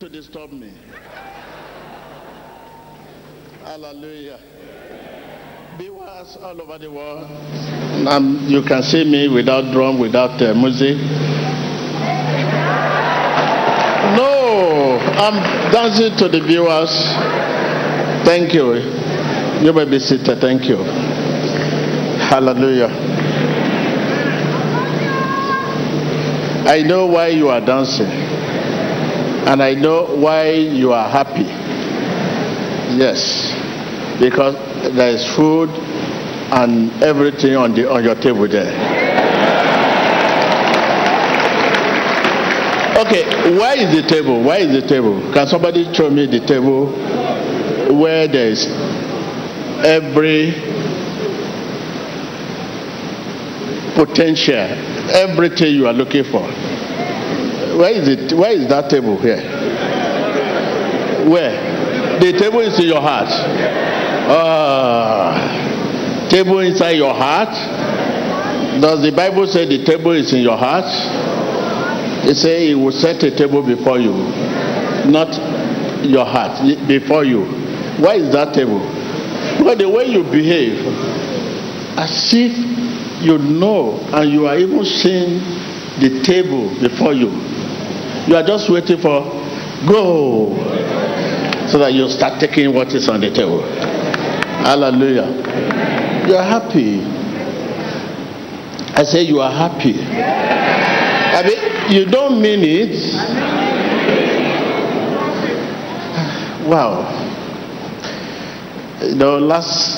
to disturb me. Hallelujah. Viewers all over the world, and you can see me without drum, without music. No, I'm dancing to the viewers. Thank you. You may be seated. Thank you. Hallelujah. I know why you are dancing, and I know why you are happy. Yes, because there is food and everything on your table there. Okay, where is the table? Where is the table? Can somebody show me the table where there is every potential, everything you are looking for? Where is it? Where is that table here? Where? The table is in your heart. Table inside your heart. Does the Bible say the table is in your heart? It says it will set a table before you, not your heart, before you. Why is that table? Because the way you behave, as if you know and you are even seeing the table before you. You are just waiting for go, so that you start taking what is on the table. Hallelujah. You are happy. I say you are happy. I mean, you don't mean it. Wow. The last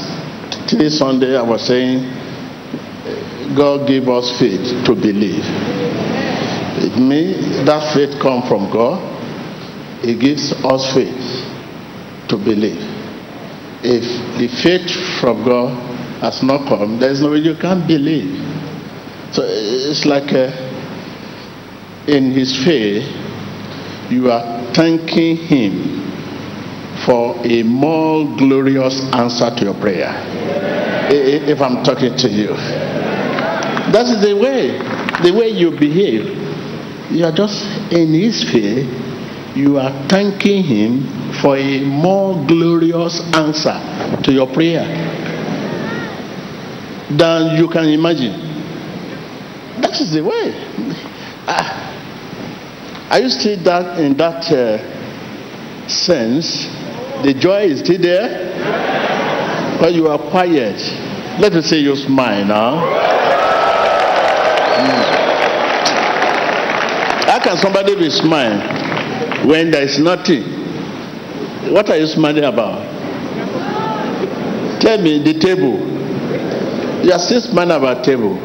3 Sundays I was saying, God gave us faith to believe. It means that faith comes from God. He gives us faith to believe. If the faith from God has not come, there's no way you can believe. So it's like in his faith, you are thanking him for a more glorious answer to your prayer. If I'm talking to you, that is the way you behave. You are just in his faith. You are thanking him for a more glorious answer to your prayer than you can imagine. That is the way. Are you still that in that sense? The joy is still there, but you are quiet. Let me say you smile now. How can somebody be smiling when there is nothing? What are you smiling about? Tell me, the table. You are still smiling about table.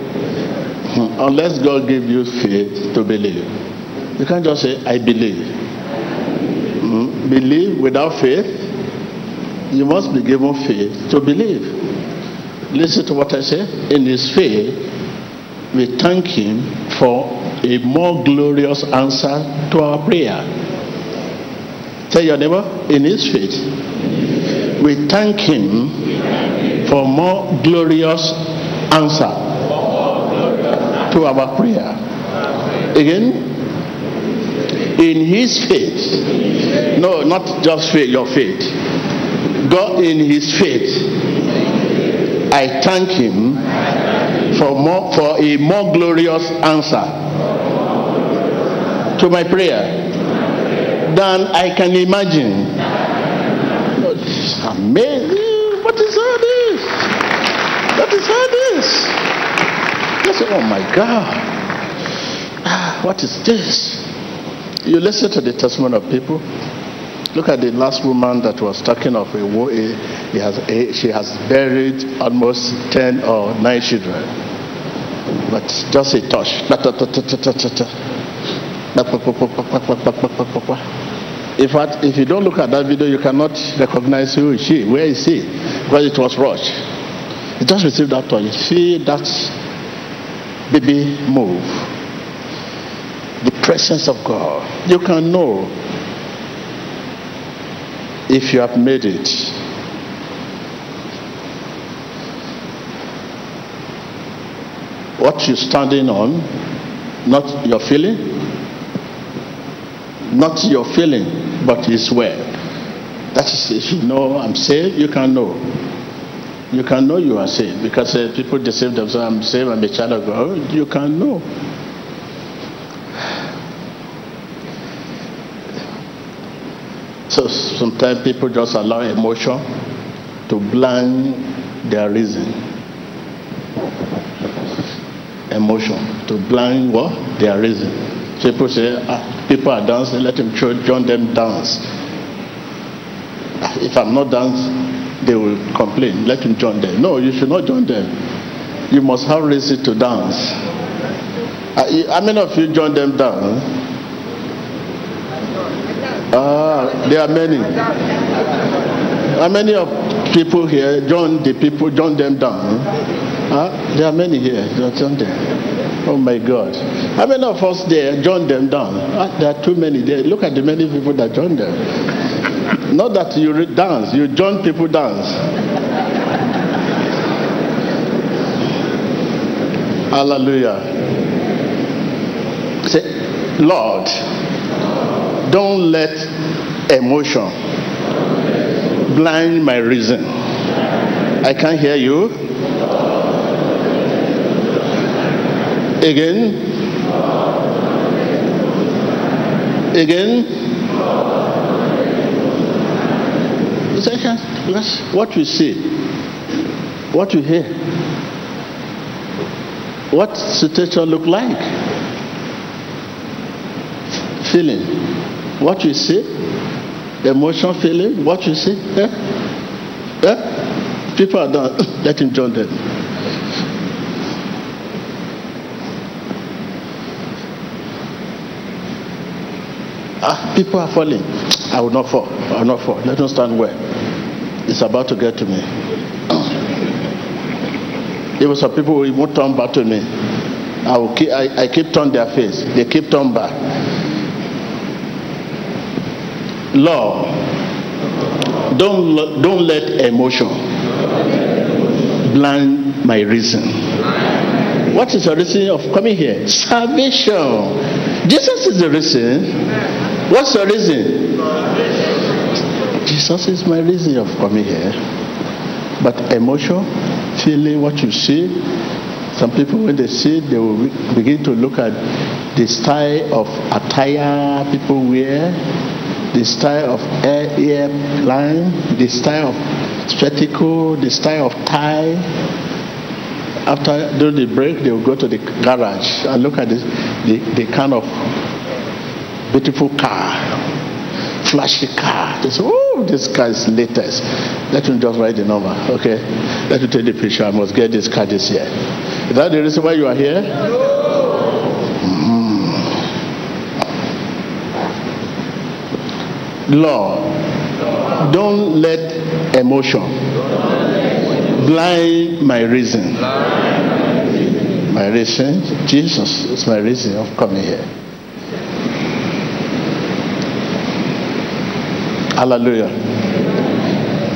Unless God gives you faith to believe. You can't just say, I believe. Believe without faith. You must be given faith to believe. Listen to what I say. In his faith, we thank him for a more glorious answer to our prayer. Tell your neighbor, in his faith, we thank him for more glorious answer to our prayer. Again, in his faith, no, not just faith, your faith. God, in his faith, I thank him for a more glorious answer to my prayer than I can imagine. It's amazing. What is all this? What is all this? You say, oh my God, what is this? You listen to the testimony of people. Look at the last woman that was talking of she has buried almost 10 or 9 children, but just a touch. In fact, if you don't look at that video, you cannot recognize who is she, where is she, because it was rushed. You just received that one. You see that baby move. The presence of God. You can know if you have made it. What you're standing on, not your feeling. but it's well. That is, if you know I'm saved, you can know. You can know you are saved, because people deceive themselves. I'm saved, I'm a child of God. You can know. So sometimes people just allow emotion to blind their reason. Emotion to blind what? Their reason. People say, people are dancing, let them join them dance. If I'm not dancing, they will complain, let him join them. No, you should not join them. You must have reason to dance. How many of you join them down? There are many. How many of people here join them down? There are many here. Join them. Oh my God. How many of us there join them down? There are too many there. Look at the many people that join them. Not that you dance, you join people dance. Hallelujah. Say, Lord, don't let emotion blind my reason. I can't hear you. Again. What you see, what you hear, what situation look like, feeling, what you see, emotion, feeling, what you see. People are done. Let him join them. People are falling. I will not fall. I will not fall. Let them stand well. It's about to get to me. Even some people will even turn back to me. I keep turning their face. They keep turning back. Lord, don't let emotion blind my reason. What is the reason of coming here? Salvation. Jesus is the reason. What's the reason? Jesus is my reason of coming here. But emotion, feeling, what you see, some people when they see, they will begin to look at the style of attire people wear, the style of hairline, the style of spectacle, the style of tie. After, during the break, they will go to the garage and look at the kind of beautiful car. Flashy car. They say, oh, this car is latest. Let him just write the number. Okay. Let me take the picture. I must get this car this year. Is that the reason why you are here? Lord, don't let emotion blind my reason. My reason? Jesus is my reason of coming here. Hallelujah.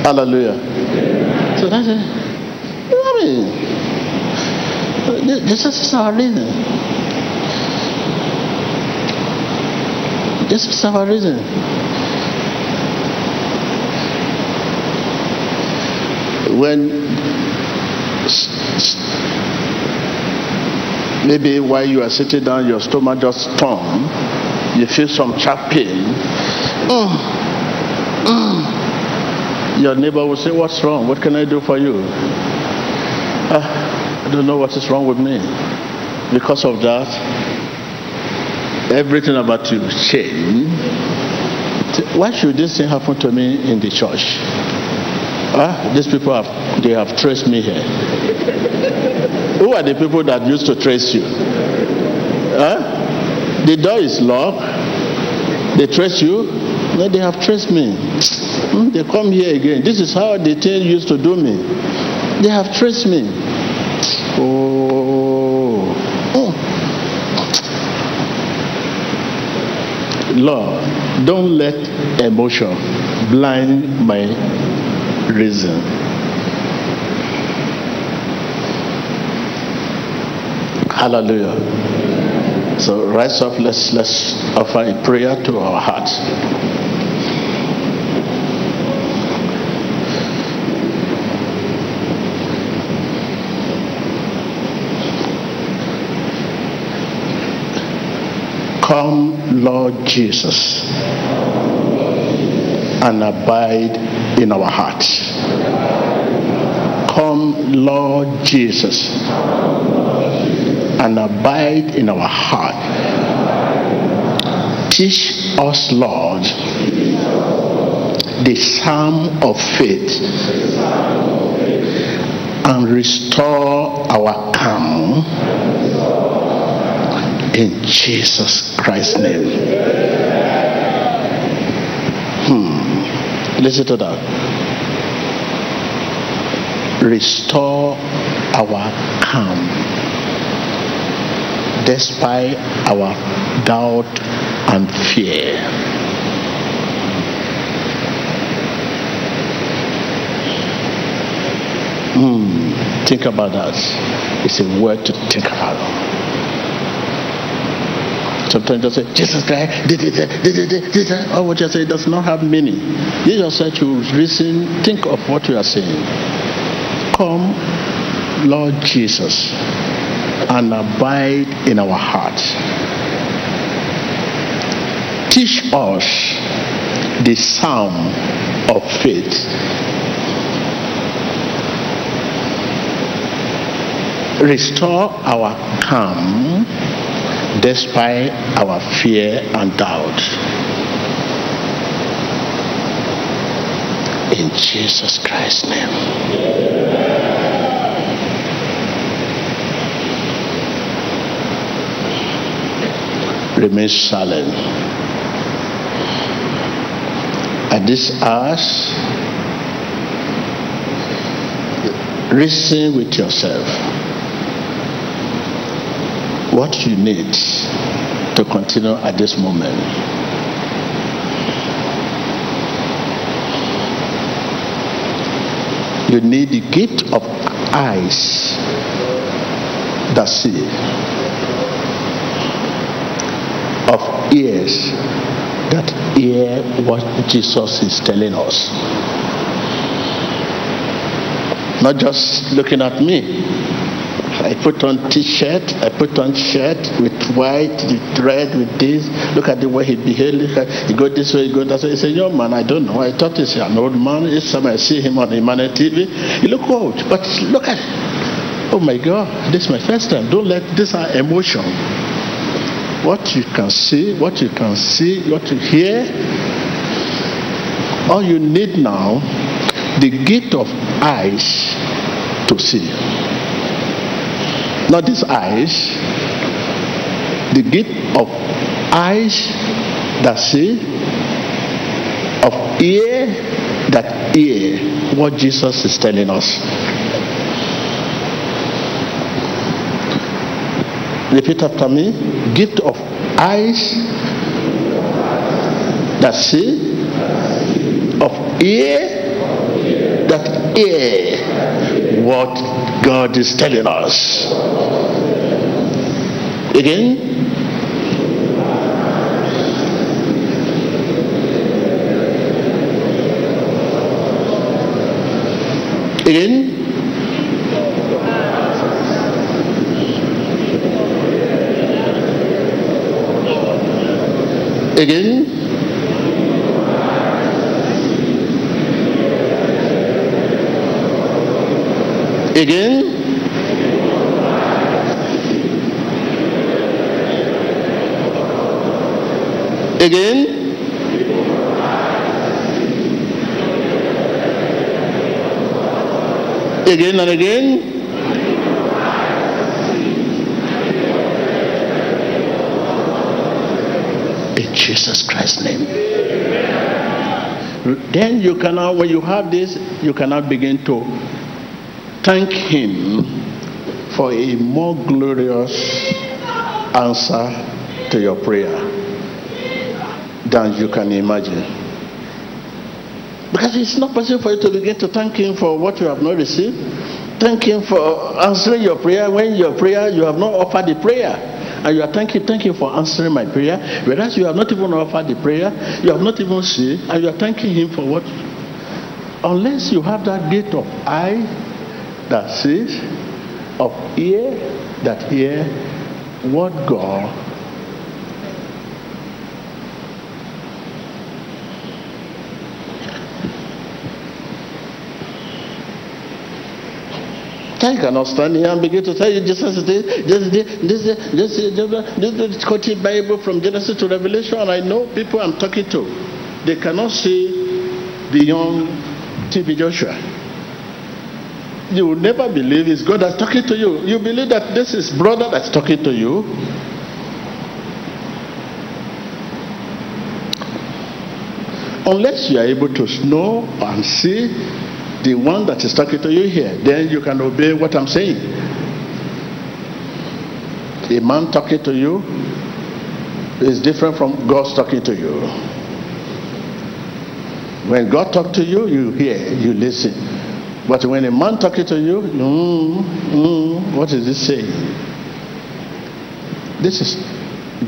Hallelujah. So that's it. I mean, this is our reason. This is our reason. When maybe while you are sitting down, your stomach just storms, you feel some sharp pain. Your neighbor will say, what's wrong? What can I do for you? I don't know what is wrong with me. Because of that, everything about you changed. Why should this thing happen to me in the church? These people have traced me here. Who are the people that used to trace you? The door is locked. They trace you. No, they have traced me. They come here again. This is how the thing used to do me. They have traced me. Oh. Lord, don't let emotion blind my reason. Hallelujah. So rise up, let's offer a prayer to our hearts. Come, Lord Jesus, and abide in our hearts. Come, Lord Jesus, and abide in our heart. Teach us, Lord, the psalm of faith, and restore our calm, in Jesus Christ's name. Listen to that. Restore our calm despite our doubt and fear. Think about that. It's a word to think about. Sometimes you just say, Jesus Christ, did it. Or what you say does not have meaning. You just have to reason, think of what you are saying. Come, Lord Jesus, and abide in our hearts. Teach us the psalm of faith. Restore our calm despite our fear and doubt, in Jesus Christ's name. Remain silent. At this hour, reason with yourself what you need to continue at this moment. You need the gift of eyes that see, of ears that hear what Jesus is telling us. Not just looking at me. I put on t-shirt, I put on shirt with white, with red, with this. Look at the way he behaved. He go this way, he go that way. He said, "Yo, man, I don't know. I thought he's an old man. Each time I see him on Emmanuel TV, he look old. But look at it. Oh my God, this is my first time. Don't let this our emotion. What you can see, what you can see, what you hear. All you need now, the gift of eyes to see." Not these eyes, the gift of eyes that see, of ear that hear what Jesus is telling us. Repeat after me. Gift of eyes that see, of ear that hear what God is telling us. Again. Again. Again. Again. Again. Again and again. In Jesus Christ's name. Then you cannot, when you have this, you cannot begin to thank him for a more glorious answer to your prayer than you can imagine. Because it's not possible for you to begin to thank him for what you have not received. Thank him for answering your prayer when your prayer, you have not offered the prayer. And you are thanking for answering my prayer, whereas you have not even offered the prayer, you have not even seen, and you are thanking him for what? Unless you have that gift of eye that sees, of ear that hear what God Take an understanding and begin to tell you Jesus is this quoting Bible from Genesis to Revelation. And I know people I'm talking to, they cannot see beyond T.B. Joshua. You will never believe it's God that's talking to you. You believe that this is brother that's talking to you. Unless you are able to know and see the one that is talking to you here, then you can obey what I'm saying. A man talking to you is different from God's talking to you. When God talks to you, you hear, you listen. But when a man talking to you, what is he saying? This is,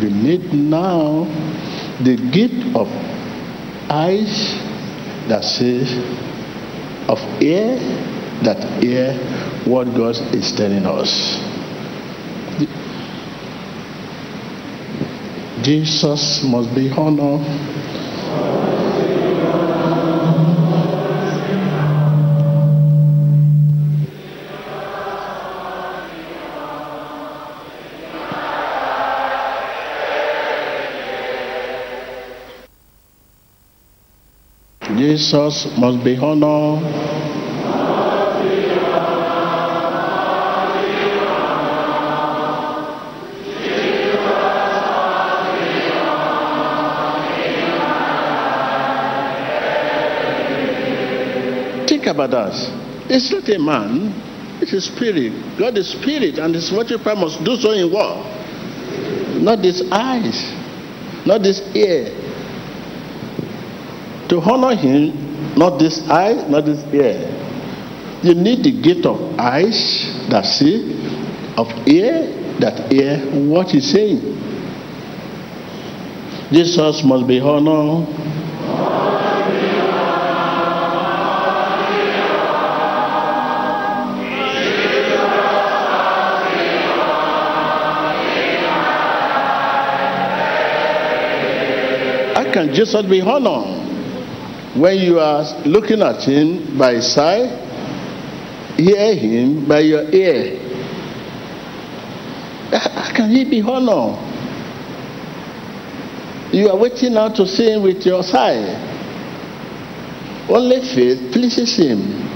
you need now the gift of eyes that sees, of ear that hear what God is telling us. Jesus must be honored. Jesus must be honored. Think about that. It's not a man, it's a spirit. God is spirit, and his worshiper must do so in what? Not his eyes, not his ear. To honor him, not this eye, not this ear. You need the gift of eyes that see, of ear that hear what he's saying. Jesus must be honored. How can Jesus be honored? When you are looking at him by his side, hear him by your ear. How can he be honored? You are waiting now to see him with your side. Only faith pleases him.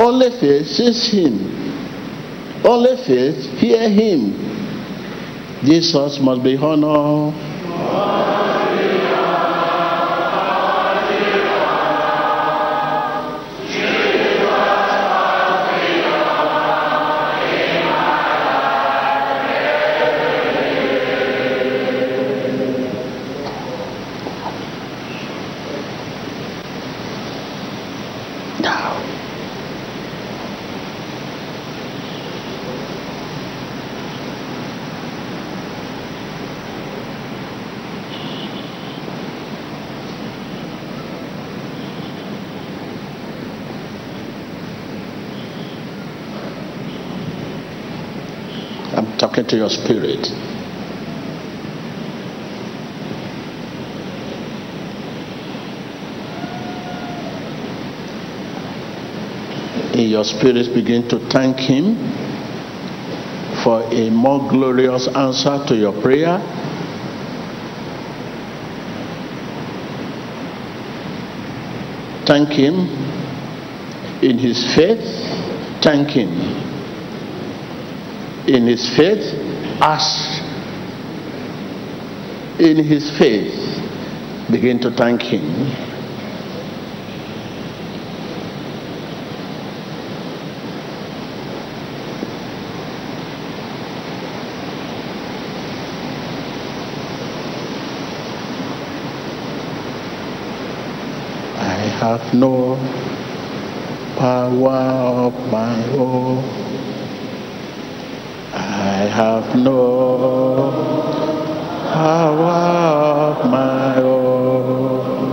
Only faith sees him. Only faith hears him. Jesus must be honored. Talking to your spirit. In your spirit, begin to thank him for a more glorious answer to your prayer. Thank him in his faith. Thank him in his faith. Ask in his faith. Begin to thank him. I have no power of my own. I have no power of my own. Help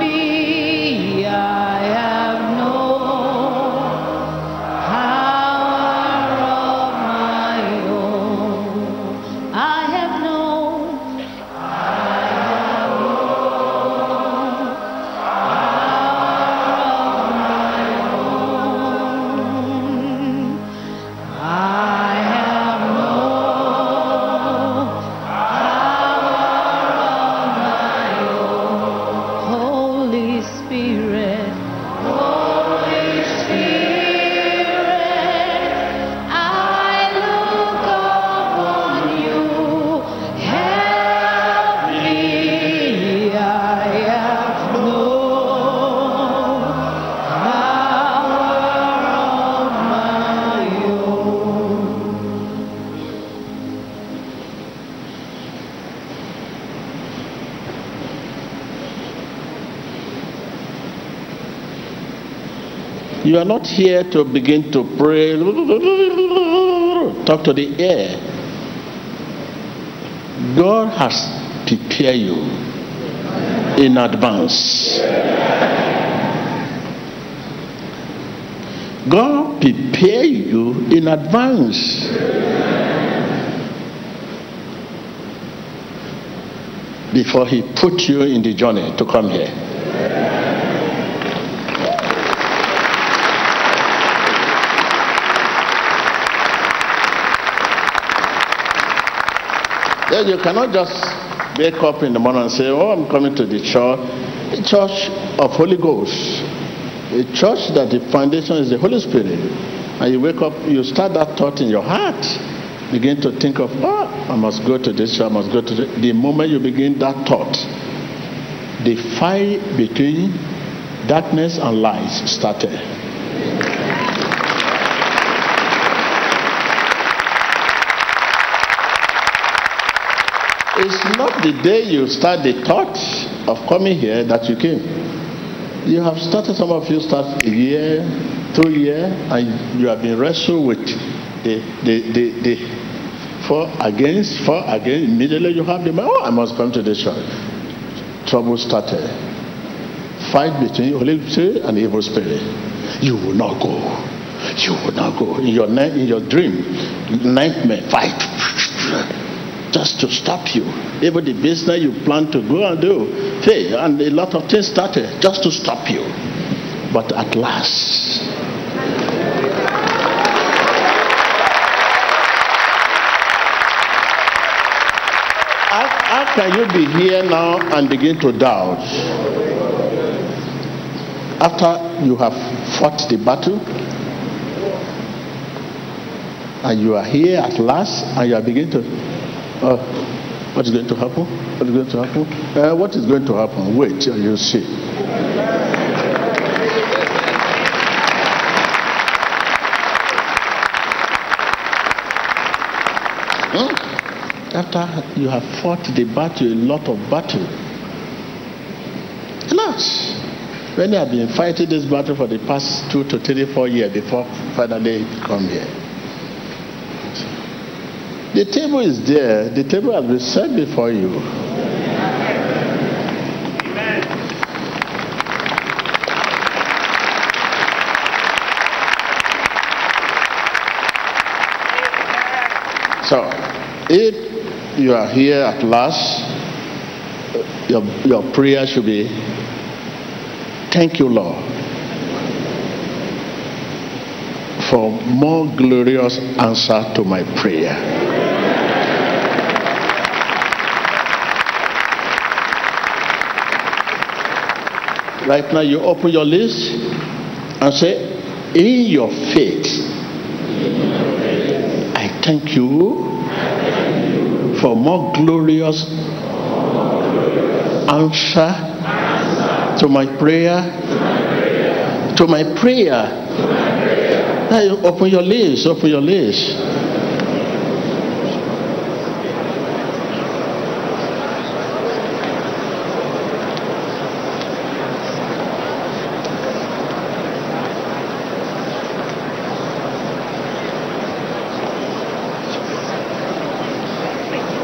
me, I have no power. You are not here to begin to pray, talk to the air. God has prepared you in advance. God prepared you in advance. Before he put you in the journey to come here. Then you cannot just wake up in the morning and say, oh, I'm coming to the church. The church of Holy Ghost. A church that the foundation is the Holy Spirit. And you wake up, you start that thought in your heart. Begin to think of, oh, I must go to this, I must go to this. The moment you begin that thought, the fight between darkness and light started. It's not the day you start the thought of coming here that you came. You have started, some of you start a year, 2 years, and you have been wrestled with the for against, immediately you have the mind, oh, I must come to this church. Trouble started. Fight between Holy Spirit and evil spirit. You will not go. You will not go. In your night, in your dream, nightmare, fight. Just to stop you. Even the business you plan to go and do. Hey, and a lot of things started just to stop you. But at last, can you be here now and begin to doubt? After you have fought the battle, and you are here at last, and you are beginning to, what is going to happen? What is going to happen? What is going to happen? Wait till you see. After you have fought the battle, a lot of battle. A lot. When I have been fighting this battle for the past 2 to 3, 4 years before finally come here. The table is there. The table has been set before you. Amen. So, if you are here at last, your prayer should be, thank you, Lord, for more glorious answer to my prayer. Right now you open your list and say, in your faith, I thank you for more glorious answer to my prayer, to my prayer. Now you open your lips, open your lips.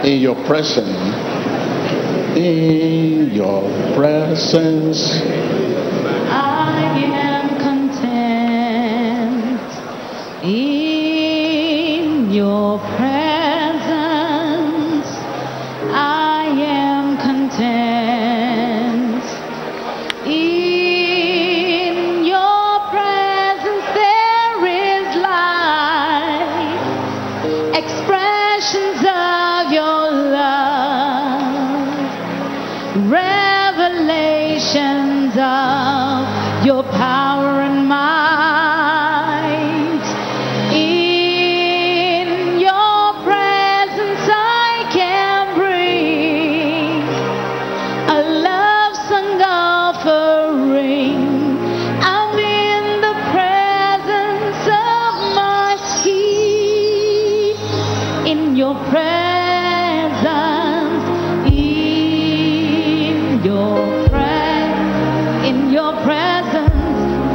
In your presence, I am content. In your presence, I am content. In your presence, there is life. Expressions of your revelations of your power and might. In your presence I can bring a love song offering. I'm in the presence of my King. In your presence. Your presence,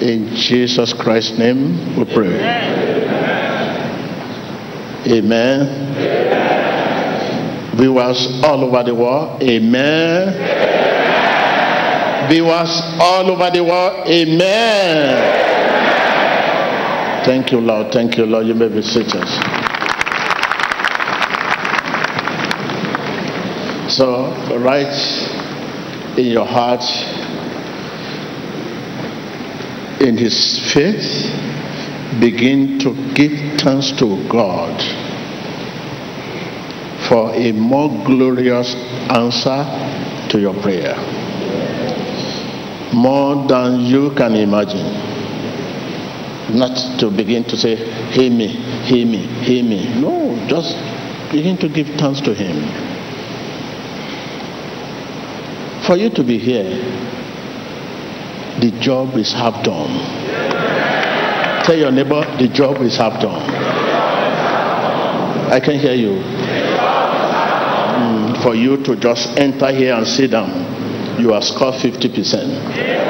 In Jesus Christ's name we pray. Amen. Amen. Amen. Viewers all over the world, amen. Amen. Viewers all over the world, amen. Amen. Thank you, Lord. Thank you, Lord. You may be seated. So, right in your heart, in his faith, begin to give thanks to God for a more glorious answer to your prayer, more than you can imagine. Not to begin to say, hear me, hear me, hear me. No, just begin to give thanks to him. For you to be here, the job is half done. Yeah. Tell your neighbor, the job is half done. I can hear you. For you to just enter here and sit down, you are scored 50%. Yeah.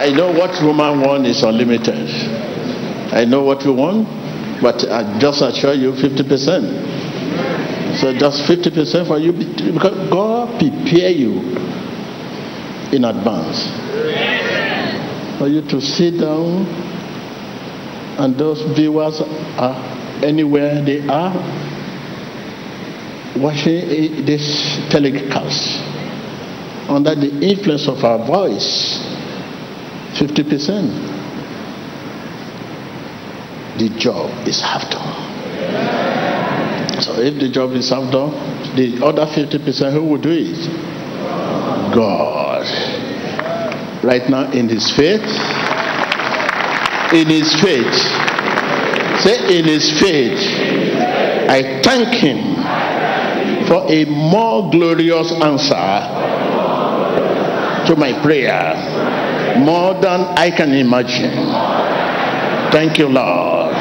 I know what woman wants is unlimited. I know what you want, but I just assure you 50%. So just 50% for you, because God prepare you in advance for you to sit down, and those viewers are anywhere they are watching this telecast under the influence of our voice. 50%. The job is half done. So if the job is half done, the other 50%, who will do it? God. Right now, in his faith. In his faith. Say, in his faith. I thank him for a more glorious answer to my prayer, more than I can imagine. Thank you, Lord.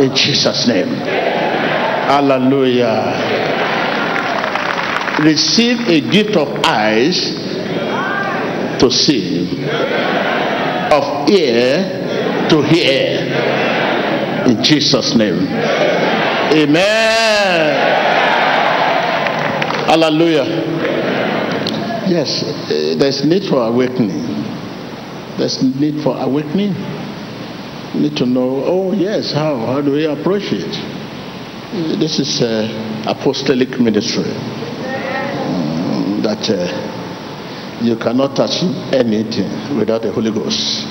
In Jesus' name. Hallelujah. Receive a gift of eyes to see, of ear to hear, in Jesus' name. Amen. Hallelujah. Yes, there's need for awakening. There's need for awakening. You need to know, oh yes, how do we approach it? This is apostolic ministry that you cannot achieve anything without the Holy Ghost.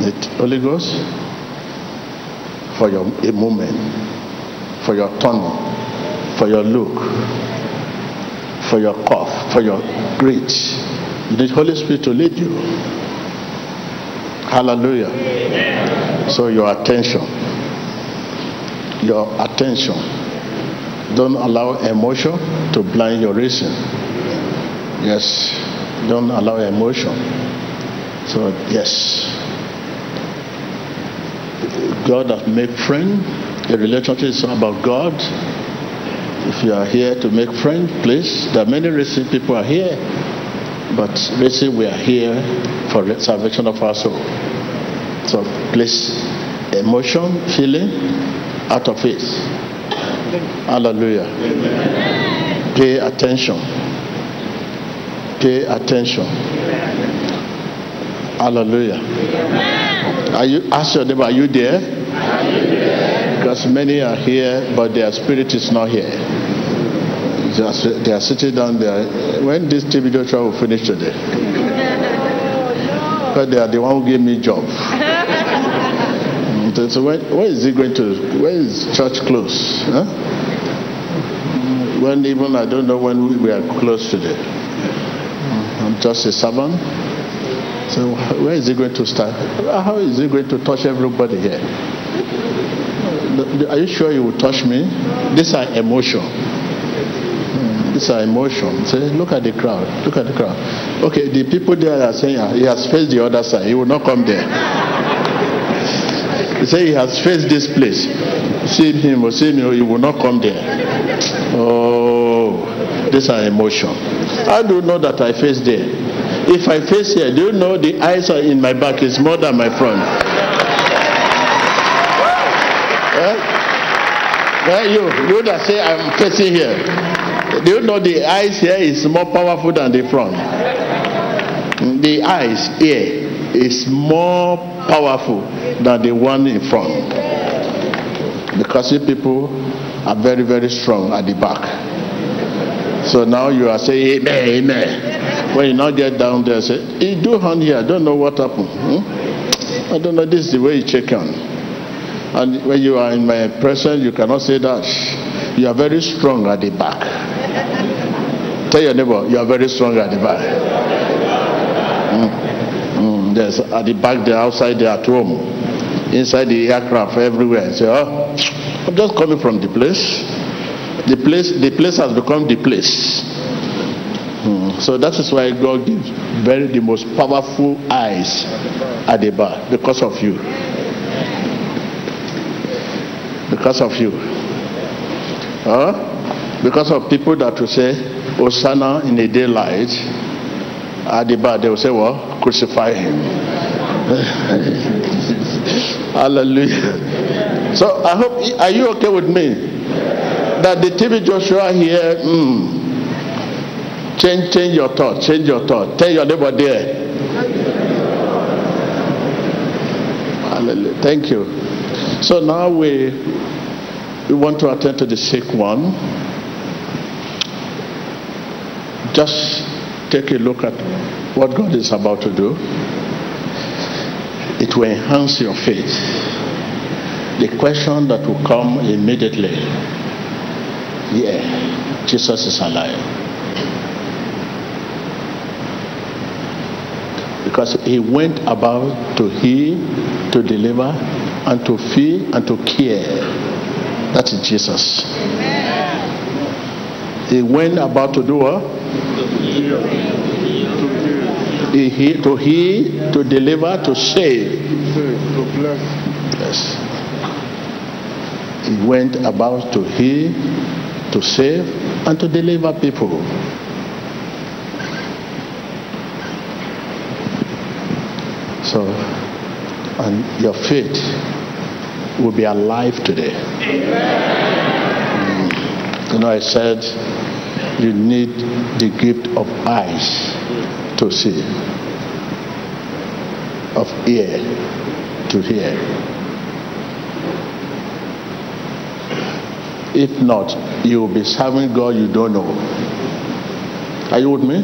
Need Holy Ghost for your movement, for your turning, for your look, for your cough, for your breath. You need Holy Spirit to lead you. Hallelujah. Amen. So your attention, don't allow emotion to blind your reason. Yes, don't allow emotion. So yes, God has made friend. The relationship is about God. If you are here to make friend, please, there are many reasons people are here, but basically we are here for the salvation of our soul. So please, emotion, feeling, out of faith. Hallelujah. Amen. Pay attention. Pay attention. Hallelujah. Amen. Ask your neighbor, are you there? Because many are here, but their spirit is not here. They are sitting down there. When this TV show will finish today? But they are the one who gave me job. So when is he going to? When is church close? Huh? When even I don't know when we are close today. I'm just a servant. So where is he going to start? How is he going to touch everybody here? Are you sure you will touch me? These are emotion. These are emotion. Say, look at the crowd. Look at the crowd. Okay, the people there are saying he has faced the other side. He will not come there. He said he has faced this place. See him or see me, or he will not come there. Oh, These are emotions. I do know that I face there. If I face here, do you know the eyes are in my back is more than my front? You that say I'm facing here, do you know the eyes here is more powerful than the front? The eyes here is more powerful than the one in front, because you people are very, very strong at the back. So now you are saying amen, amen. When you now get down there, say, you do hand here, I don't know what happened. I don't know, this is the way you check on. And when you are in my presence, you cannot say that. You are very strong at the back. Tell your neighbor, you are very strong at the back. There's at the back there, outside there, at home, inside the aircraft, everywhere. Say, oh, I'm just coming from the place. The place has become the place. So that is why God gives the most powerful eyes at the bar, because of you. Because of you. Because of people that will say, Hosanna in the daylight, at the bar they will say, well, crucify him. Hallelujah. So I hope, are you okay with me? That the TV Joshua here, Change your thought. Change your thought. Tell your neighbor there. Hallelujah. Thank you. So now we want to attend to the sick one. Just take a look at what God is about to do. It will enhance your faith. The question that will come immediately. Yeah, Jesus is alive. Because he went about to heal, to deliver, and to feed, and to care. That is Jesus. Amen. He went about to do what? To heal, to deliver, to save. To bless. Yes. He went about to heal, to save, and to deliver people. So, and your faith will be alive today. Amen. You know, I said you need the gift of eyes to see, of ear to hear. If not, you will be serving God you don't know. Are you with me?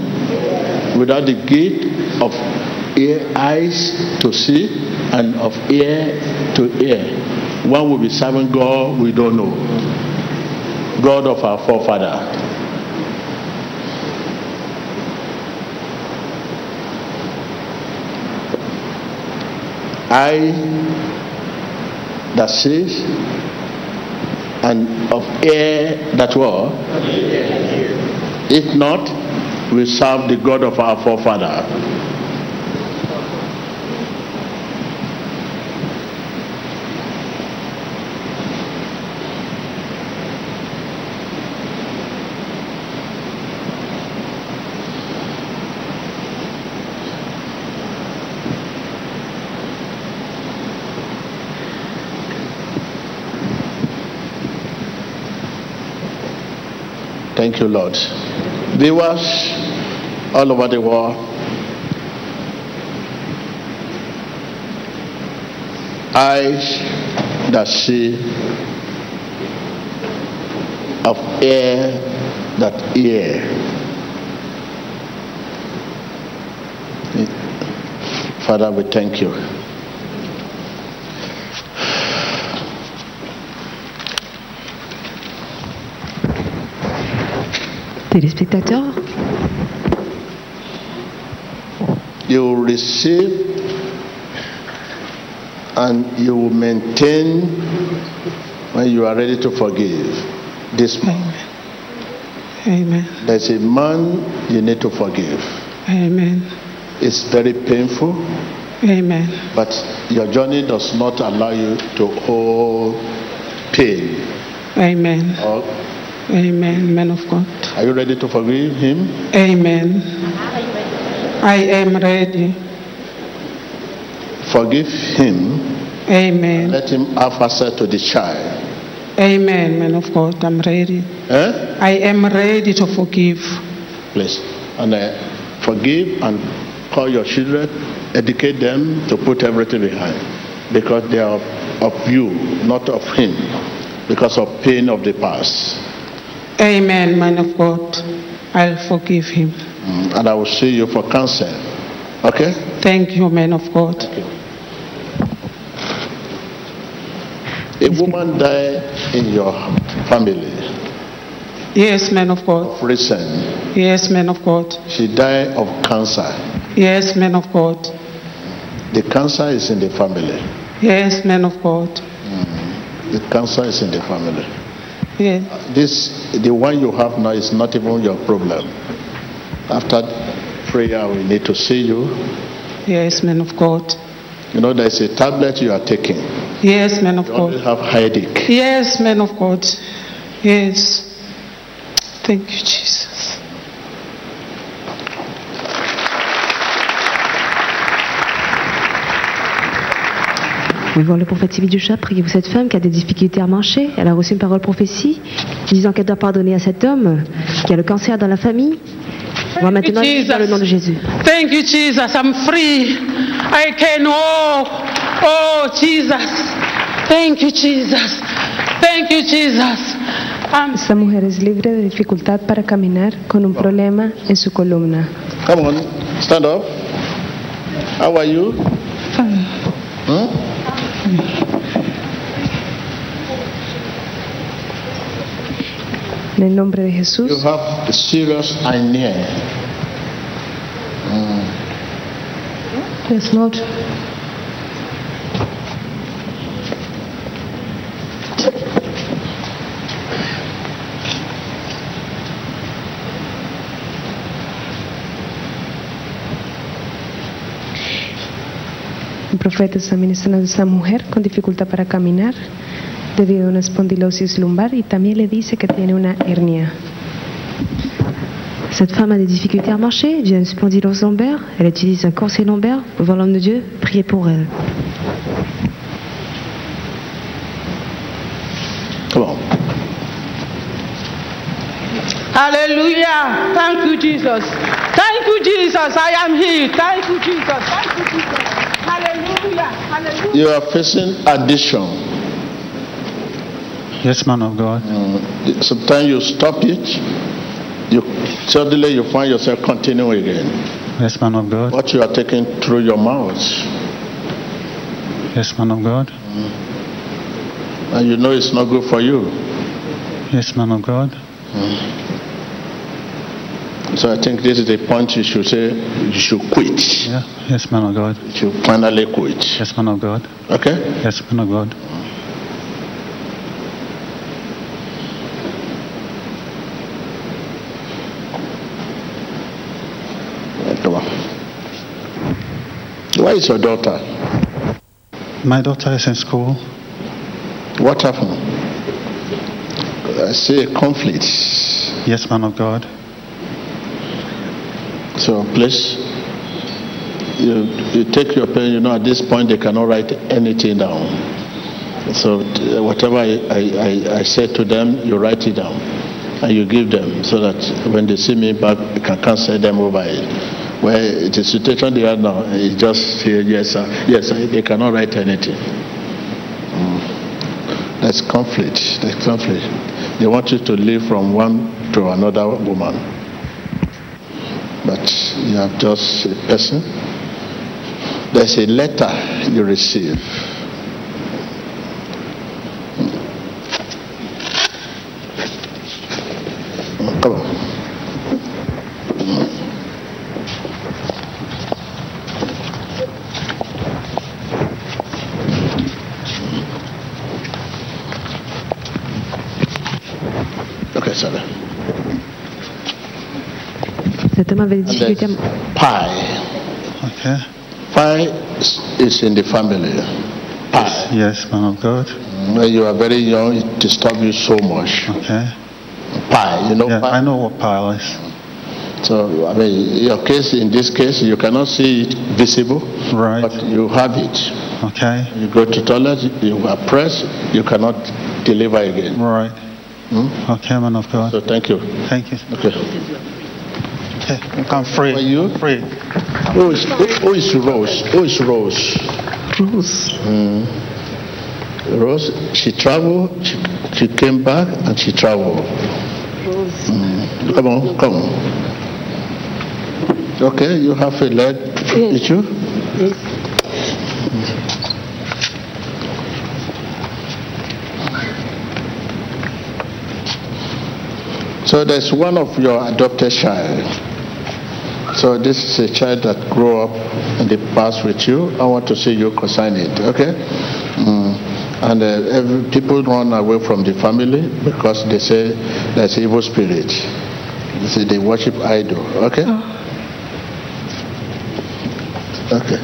Without the gift of eyes to see and of ear to ear, one will be serving God we don't know, God of our forefather. Eye that sees and of ear that what? If not, we serve the God of our forefather. Thank you, Lord. Viewers all over the world, eyes that see, of ear that hear. Father, we thank you. Téléspectateurs, you will receive and you will maintain when you are ready to forgive this man. Amen. There's a man you need to forgive. Amen. It's very painful. Amen. But your journey does not allow you to hold pain. Amen. Or Amen, man of God. Are you ready to forgive him? Amen. I am ready. Forgive him. Amen. Let him have access to the child. Amen, man of God. I'm ready. I am ready to forgive. Please. And forgive and call your children, educate them to put everything behind, because they are of you, not of him, because of pain of the past. Amen, man of God. I'll forgive him. And I will see you for counsel. Okay? Thank you, man of God. A woman died in your family. Yes, man of God. Of recent. Yes, man of God. She died of cancer. Yes, man of God. The cancer is in the family. Yes, man of God. The cancer is in the family. Yes. The one you have now is not even your problem. After prayer, we need to see you. Yes, man of God. You know, there is a tablet you are taking. Yes, man of God. You have headache. Yes, man of God. Yes. Thank you, Jesus. Vous voyez le prophète Sylvie Duchat, priez pour cette femme qui a des difficultés à marcher. Elle a reçu une parole prophétie disant qu'elle doit pardonner à cet homme qui a le cancer dans la famille. On va maintenant prier dans le nom de Jésus. Thank you, Jesus. I'm free. I can walk. Oh, Jesus. Thank you, Jesus. Thank you, Jesus. Esta mujer es libre de dificultad para caminar con un problema en su columna. Come on, stand up. How are you? Fine. Huh? En el nombre de Jesús. You have a serious hernia. Yes, Lord. El profeta está ministrando a esta mujer con dificultad para caminar debido a una espondilosis lumbar, y también le dice que tiene una hernia. Cette femme a des difficultés à marcher, elle a une spondylose lombaire, elle utilise un corset lombaire. Devant l'homme de Dieu, priez pour elle. Comment? Alléluia! Thank you, Jesus! Thank you, Jesus! I am here! Thank you, Jesus! Thank you, Jesus! Hallelujah. Hallelujah. You are facing addiction. Yes, man of God. Sometimes you stop it, suddenly you find yourself continuing again. Yes, man of God. What you are taking through your mouth. Yes, man of God. And you know it's not good for you. Yes, man of God. So I think this is the point you should say you should quit. Yeah. Yes, man of God. You should finally quit. Yes, man of God. Okay? Yes, man of God. Where is your daughter? My daughter is in school. What happened? I see a conflict. Yes, man of God. So please, you take your pen. You know, at this point they cannot write anything down. So whatever I say to them, you write it down and you give them, so that when they see me back, you can cancel them over it. Well, the situation they are now is just here, yes sir, yes sir. They cannot write anything. That's conflict. That's conflict. They want you to live from one to another woman. But you are just a person. There's a letter you receive. Come on. Okay, sorry. Pi. Okay. Pi is in the family. Pi. Yes, man of God. When you are very young, it disturbs you so much. Okay. pile, you know. Yeah, pile? I know what pile is. So, I mean, your case, in this case, you cannot see it visible, right? But you have it. Okay. You go to toilet, you are pressed, you cannot deliver again. Right. Hmm? Okay, man of God. So, thank you. Thank you. Okay. Okay, I'm free. Are you? I'm free. Who is Rose? Rose. Rose, she traveled, she came back and she traveled. Rose. Come on. Okay, you have a leg issue? Yes. So there's one of your adopted child. So this is a child that grew up in the past with you. I want to see you consign it, okay? And people run away from the family because they say there's evil spirit. They say they worship idol, okay? Okay.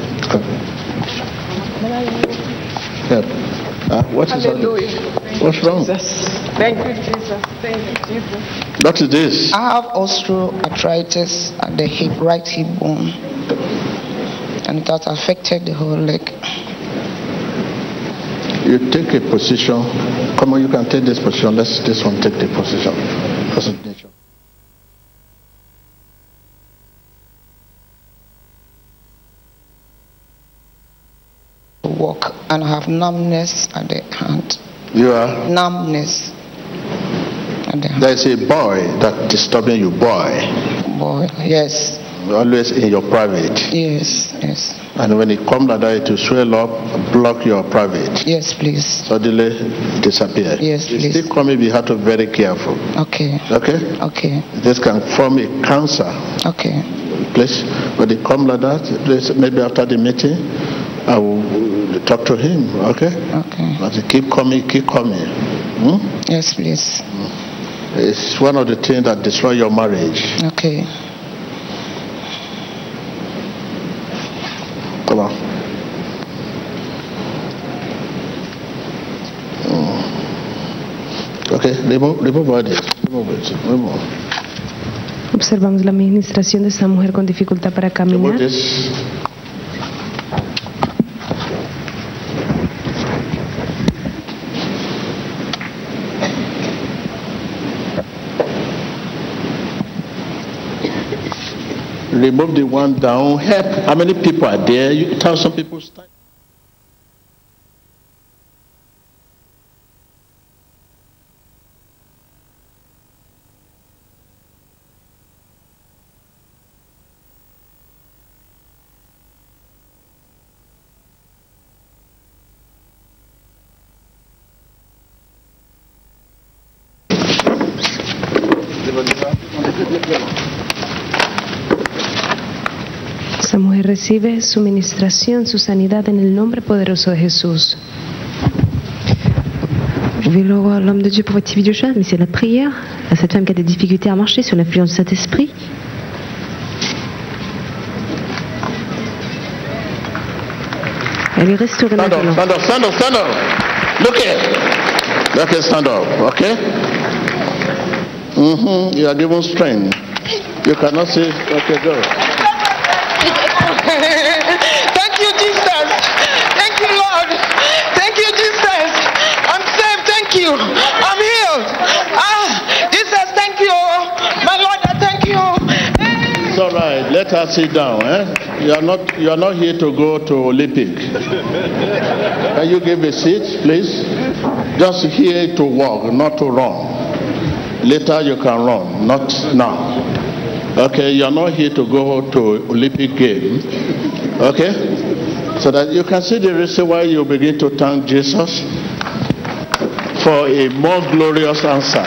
Yeah. What is that? What's wrong? Thank you, Jesus. Thank you, Jesus. What is this? I have osteoarthritis at the hip, right hip bone, and it has affected the whole leg. You take a position. Come on, you can take this position. Let's this one take the position. Presentation. Walk and have numbness at the hand. You are numbness. There's a boy that disturbing you, boy, yes, always in your private. Yes And when it comes like that, it will swell up, block your private. Yes, please. Suddenly disappear. Yes, please. It's still coming. We have to be very careful. Okay This can form a cancer. Okay, please. When it comes like that, please, maybe after the meeting I will talk to him. Okay But it keep coming. Yes, please. It's one of the things that destroy your marriage. Okay. Come on. Okay, remove all this. Remove. Observamos la administración de esta mujer con dificultad para caminar. Remove the one down. Help. How many people are there? 1,000 people. Recibe su ministración, su sanidad en el nombre poderoso de Jesús. Je vais voir l'homme de Dieu pour votre fille de jeune, mais c'est la prière à cette femme qui a des difficultés à marcher sur l'influence de cet esprit. Elle est restaurée maintenant. Stand up. Look at stand up, okay? You are given strength. You cannot say, okay, go. Thank you, Jesus. Thank you, Lord. Thank you, Jesus. I'm saved. Thank you. I'm healed. Jesus, thank you. My Lord, I thank you. Hey. It's all right. Let us sit down. You are not here to go to Olympic. Can you give a seat, please? Just here to walk, not to run. Later you can run, not now. Okay, you're not here to go to Olympic game. Okay? So that you can see the reason why you begin to thank Jesus for a more glorious answer.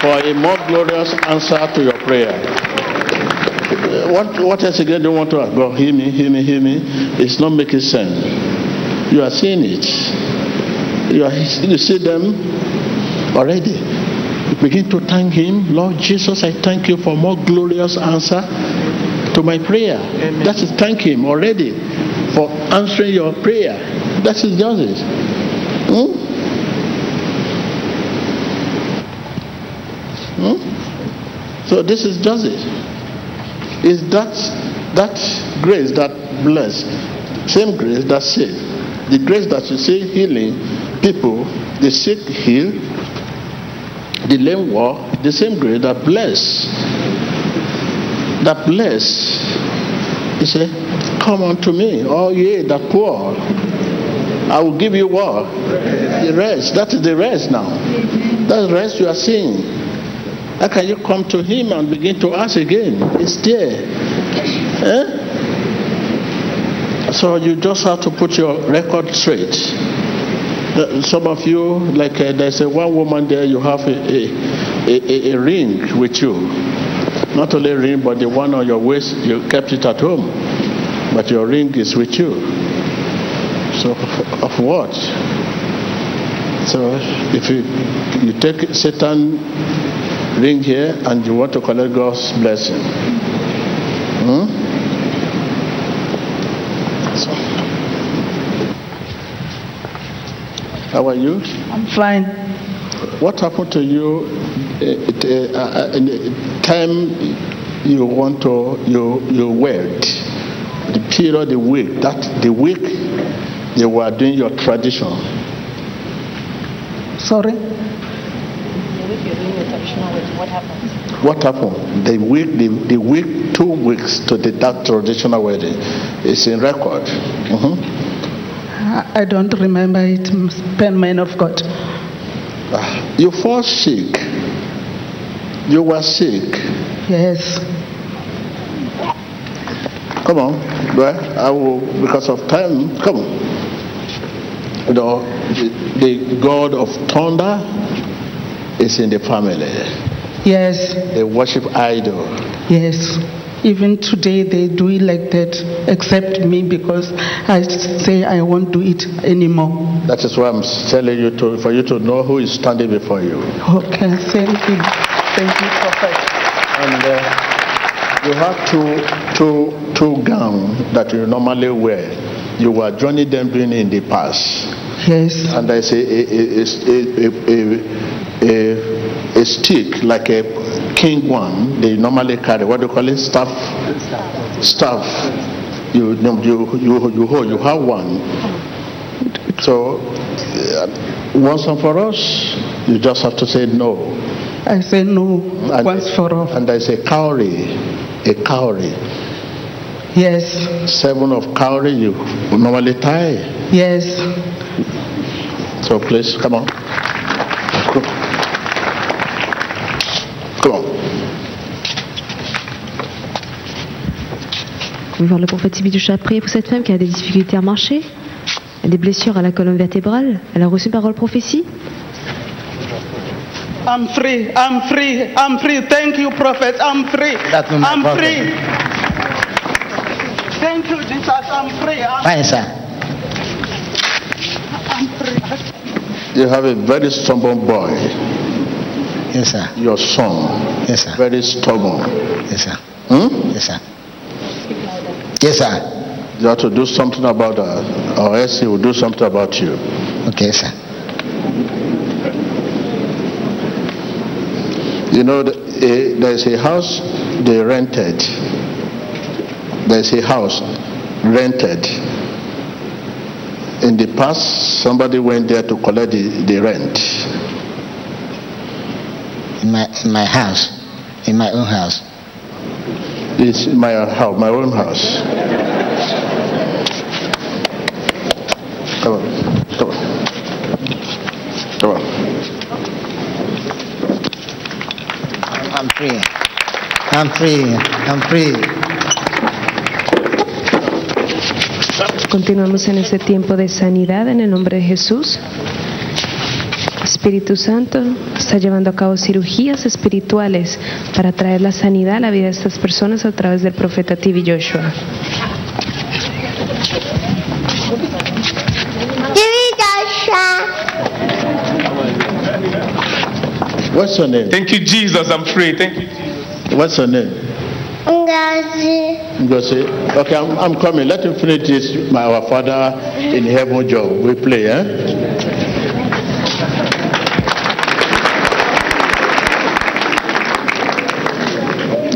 For a more glorious answer to your prayer. What else again do you want to ask? God, hear me. It's not making sense. You are seeing it. You see them already. Begin to thank him. Lord Jesus, I thank you for more glorious answer to my prayer. Amen. That is, thank him already for answering your prayer. That is justice. So this is just it. It's that grace that bless, same grace that saves. The grace that you see healing people, the sick heal, the lame walk, the same grace that bless. That bless. He said, come unto me, all ye that poor. I will give you what? The rest. That is the rest now. That rest you are seeing. How can you come to him and begin to ask again? It's there. So you just have to put your record straight. Some of you, like there's a one woman there, you have a ring with you. Not only a ring, but the one on your waist, you kept it at home. But your ring is with you. So of what? So if you take Satan's ring here and you want to collect God's blessing. How are you? I'm fine. What happened to you in the time you worked? The period, the week you were doing your tradition. Sorry? The week you're doing your traditional wedding, what happened? What happened? The week, 2 weeks to that traditional wedding. It's in record. I don't remember it, man of God. You fall sick. You were sick. Yes. Come on, boy. I will, because of time. Come on. The God of thunder is in the family. Yes. They worship idol. Yes. Even today they do it like that, except me, because I say I won't do it anymore. That is why I'm telling you for you to know who is standing before you. Okay, thank you. Thank you, Prophet. And you have two gowns that you normally wear. You were joining them in the past. Yes. And I say a stick, like a king one, they normally carry. What do you call it? Staff. You hold. You have one. So once and for us, you just have to say no. I say no and once for all. And I say cowrie, a cowrie. Yes. 7 of cowrie you normally tie. Yes. So please come on. On va voir le prophète Sibidou Chapri. Pour cette femme qui a des difficultés à marcher, des blessures à la colonne vertébrale, elle a reçu une parole prophétie. I'm free. Thank you, prophet. I'm free. Thank you, Jesus. I'm free. You have a very stubborn boy. Yes, sir. Your son. Yes, sir. Very stubborn. Yes, sir. Yes, sir. Yes, sir. You have to do something about that, or else he will do something about you. Okay, sir. You know, there's a house they rented. In the past, somebody went there to collect the rent. In my house, in my own house. It's my own house. Come on. I'm free. Continuamos en este tiempo de sanidad en el nombre de Jesús. Espíritu Santo está llevando a cabo cirugías espirituales para traer la sanidad a la vida de estas personas a través del profeta TV Joshua. What's your name? Thank you, Jesus. I'm free. Thank you, Jesus. What's your name? Ngozi. Okay, I'm coming. Let him finish this. Our Father in heaven job. We play,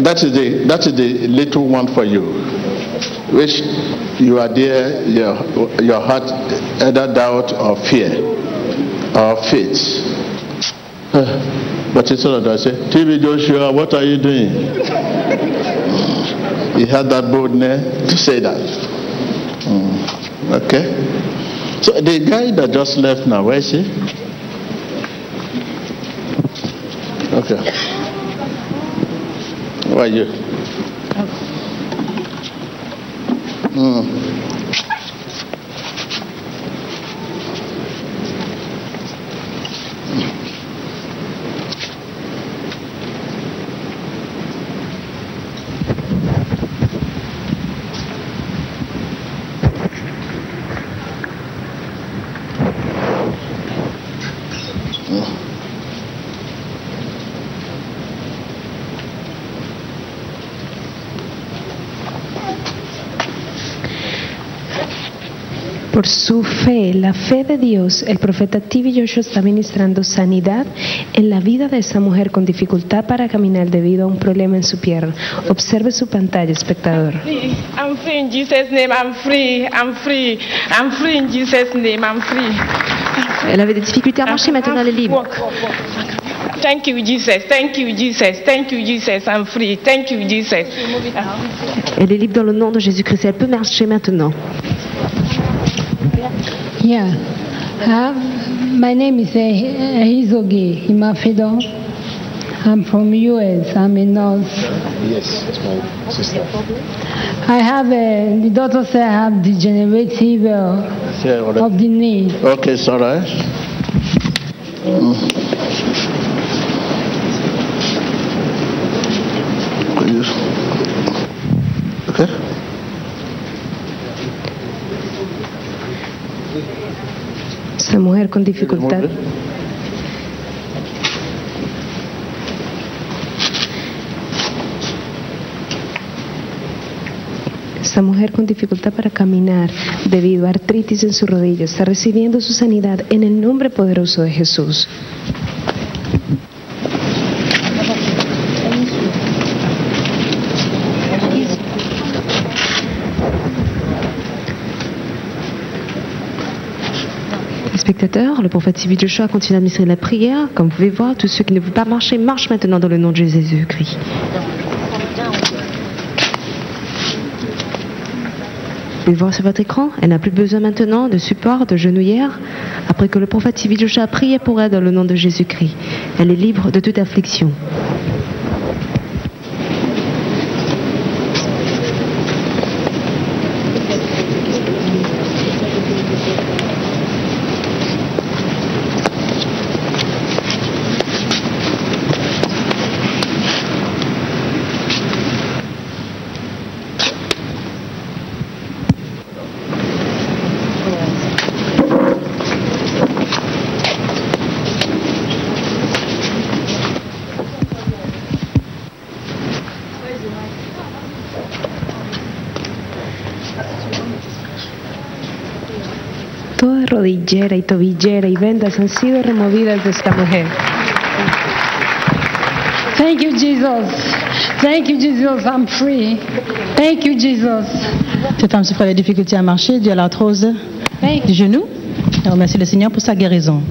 That is the little one for you, which you are there, your heart, either doubt or fear or faith. But instead of that, I say, TB Joshua, what are you doing? He had that boldness to say that. Okay. So the guy that just left now, where is he? Okay. How are you? Por su fe, la fe de Dios, el profeta T.B. Joshua está ministrando sanidad en la vida de esa mujer con dificultad para caminar debido a un problema en su pierna. Observe su pantalla, espectador. I'm free in Jesus' name, I'm free, I'm free, I'm free in Jesus' name, I'm free. Elle avait des difficultés à marcher, maintenant elle est libre. Thank you, Jesus, thank you, Jesus, thank you, Jesus, I'm free, thank you, Jesus. Elle est libre dans le nom de Jésus-Christ, elle peut marcher maintenant. Yeah, my name is Hizogi Himafedo. I'm from U.S. I'm a nurse. Yes, it's my sister. I have the doctor said I have degenerative of the knee. Okay, sorry. Okay. Esa mujer con dificultad. Esta mujer con dificultad para caminar debido a artritis en su rodilla está recibiendo su sanidad en el nombre poderoso de Jesús. Le prophète T.B. Joshua continue à administrer la prière. Comme vous pouvez voir, tous ceux qui ne veulent pas marcher, marchent maintenant dans le nom de Jésus-Christ. Vous pouvez voir sur votre écran, elle n'a plus besoin maintenant de support, de genouillère, après que le prophète T.B. Joshua a prié pour elle dans le nom de Jésus-Christ. Elle est libre de toute affliction. Rodillera y tobillera y vendas han sido removidas de esta mujer. Thank you, Jesus. Thank you, Jesus. I'm free. Thank you, Jesus. Cette femme souffre de difficultés à marcher due à l'arthrose du genou. Elle remercie le Seigneur pour sa guérison.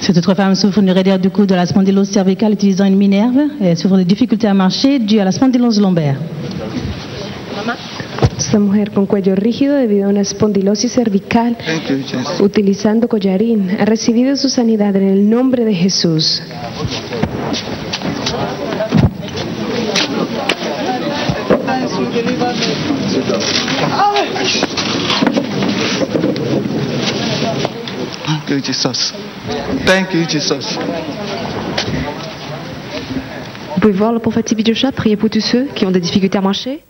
Cette autre femme souffre d'une raideur du cou de la spondylose cervicale utilisant une minerve. Elle souffre de difficultés à marcher due à la spondylose lombaire. Esta mujer con cuello rígido debido a una espondilosis cervical, utilizando collarín, ha recibido su sanidad en el nombre de Jesús. Thank you, Jesus. Thank you, Jesus. Vous pouvez voir le prophète T.B. Joshua prier pour tous ceux qui ont des difficultés à marcher.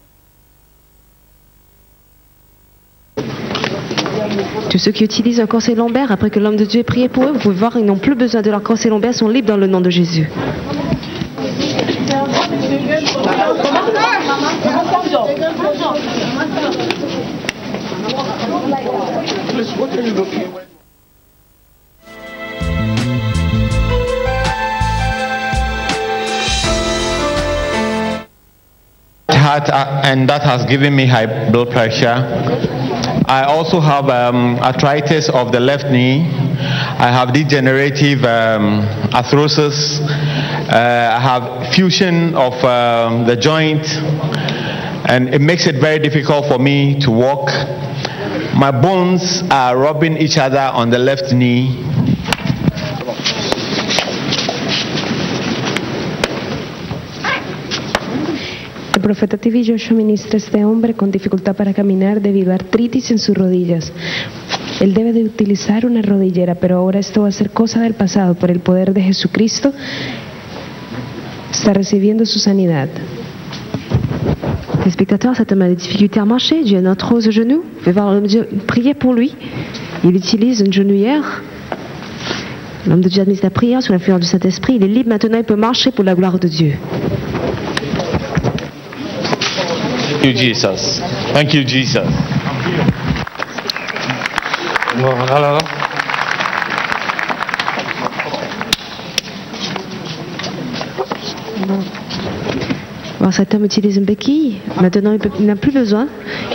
Tous ceux qui utilisent un corset lombaire, après que l'homme de Dieu ait prié pour eux, vous pouvez voir, ils n'ont plus besoin de leur corset lombaire, sont libres dans le nom de Jésus. heart and that has given me high blood pressure. I also have arthritis of the left knee. I have degenerative arthrosis. I have fusion of the joint, and it makes it very difficult for me to walk. My bones are rubbing each other on the left knee. Profeta TV Joshua ministra a este hombre con dificultad para caminar debido a artritis en sus rodillas. Él debe de utilizar una rodillera, pero ahora esto va a ser cosa del pasado. Por el poder de Jesucristo, está recibiendo su sanidad. Les spectateurs, cet homme a des difficultés à marcher, dû à une arthrose au genou. Vous pouvez prier pour lui. Il utilise une genouillère. L'homme de Dieu a mis la prière sous l'influence du Saint-Esprit. Il est libre maintenant, il peut marcher pour la gloire de Dieu. Thank you, Jesus. Thank you, Jesus. Well, hello. Bon, cet homme utilise une béquille. Maintenant, il n'a plus besoin.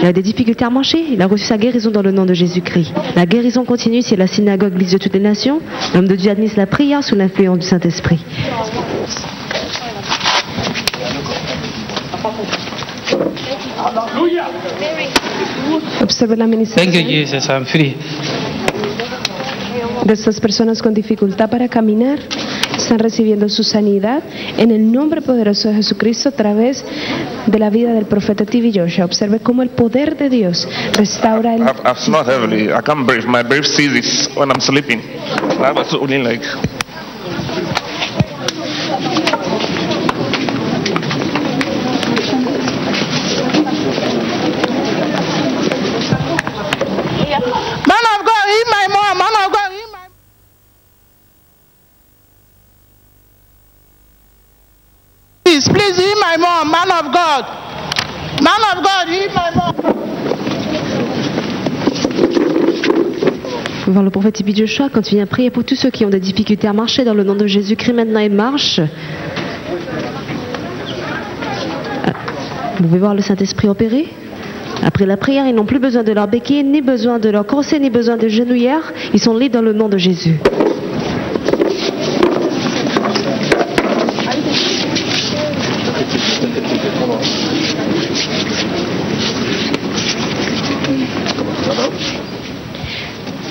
Il a des difficultés à marcher. Il a reçu sa guérison dans le nom de Jésus-Christ. La guérison continue. C'est la synagogue, l'église de toutes les nations. L'homme de Dieu administre la prière sous l'influence du Saint-Esprit. Observe la administración. Thank you, Jesus. I'm free. De estas personas con dificultad para caminar están recibiendo su sanidad en el nombre poderoso de Jesucristo a través de la vida del profeta T.B. Joshua. Observe cómo el poder de Dios restaura el. I'm not heavily. I can't breathe. My breath ceases when I'm sleeping. I was only like. Please heal my mom, man of God. Man of God, heal my mom. Voir le prophète T.B. Joshua continue à prier pour tous ceux qui ont des difficultés à marcher dans le nom de Jésus-Christ. Maintenant, il marche. Vous pouvez voir le Saint-Esprit opérer. Après la prière, ils n'ont plus besoin de leur béquille, ni besoin de leur corset, ni besoin de genouillères. Ils sont libres dans le nom de Jésus.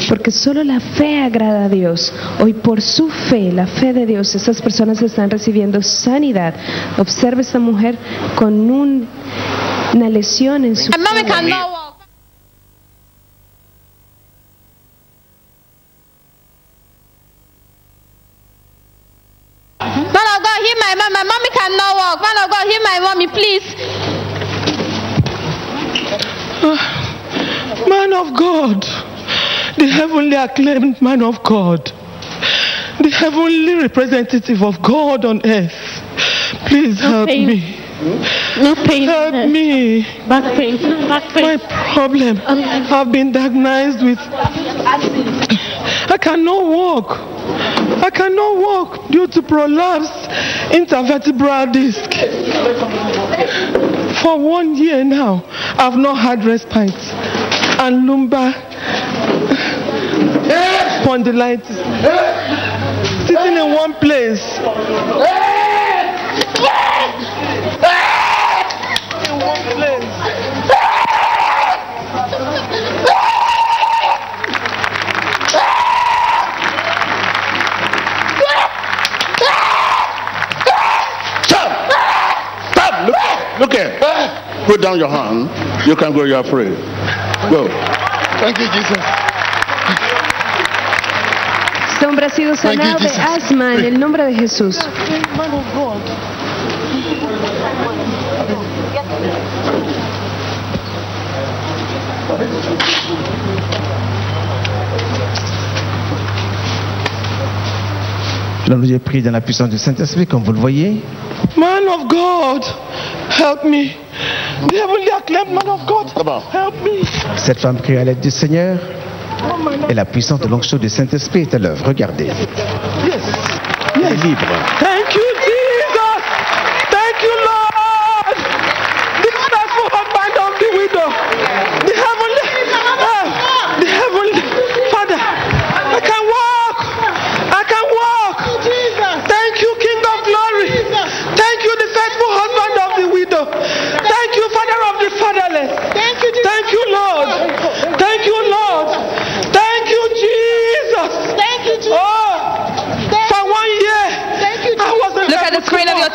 Porque solo la fe agrada a Dios. Hoy por su fe, la fe de Dios, estas personas están recibiendo sanidad. Observe esta mujer con una lesión en su cuerpo. Acclaimed man of God, the heavenly representative of God on earth, please help me. No pain. Help me. Back pain. My problem. I've been diagnosed with. I cannot walk due to prolapse intervertebral disc. For 1 year now, I've not had respite and lumbar. Spondylitis. Sitting in one place. Stop! Look here. Put down your hand. You can go. You are free. Go. Thank you, Jesus. Este hombre ha sido sanado de asma en el nombre de Jesús. J'ai prié dans la puissance du Saint-Esprit, comme vous le voyez. Man of God, help me. Diabolique, acclame, man of God, help me. Cette femme crie à l'aide du Seigneur. Et la puissance de l'onction du Saint-Esprit est à l'œuvre. Regardez. Yes. Elle est libre. Thank you, Jesus. Thank you, Lord. The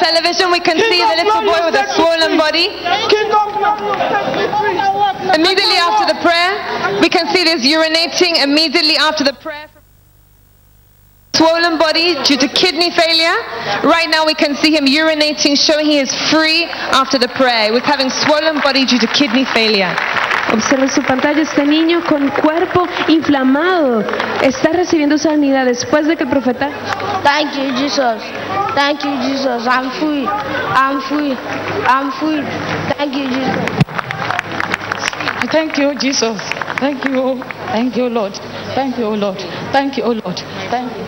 television, we can see the little boy with a swollen body. Immediately after the prayer, we can see this urinating immediately after the prayer. Swollen body due to kidney failure. Right now we can see him urinating, showing he is free after the prayer. He was having swollen body due to kidney failure. Observe su pantalla este niño con cuerpo inflamado. Está recibiendo sanidad después de que el profeta. Thank you, Jesus. Thank you, Jesus. I'm free. I'm free. I'm free. Thank you, Jesus. Thank you, Jesus. Thank you. Thank you, Lord. Thank you, Lord. Thank you, Lord. Thank you.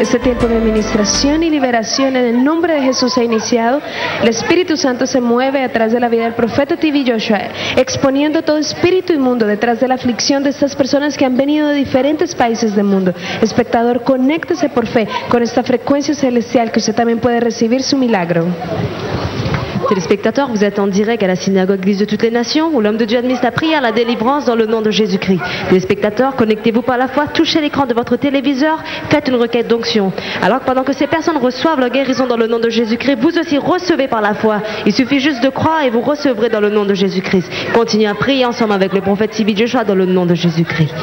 Este tiempo de administración y liberación en el nombre de Jesús ha iniciado. El Espíritu Santo se mueve atrás de la vida del profeta T.B. Joshua, exponiendo todo espíritu inmundo detrás de la aflicción de estas personas que han venido de diferentes países del mundo. Espectador, conéctese por fe con esta frecuencia celestial que usted también puede recibir su milagro. Téléspectateurs, vous êtes en direct à la synagogue Église de toutes les nations où l'homme de Dieu administre la prière, la délivrance dans le nom de Jésus-Christ. Téléspectateurs, connectez-vous par la foi, touchez l'écran de votre téléviseur, faites une requête d'onction. Alors que pendant que ces personnes reçoivent leur guérison dans le nom de Jésus-Christ, vous aussi recevez par la foi. Il suffit juste de croire et vous recevrez dans le nom de Jésus-Christ. Continuez à prier ensemble avec le prophète T.B. Joshua dans le nom de Jésus-Christ.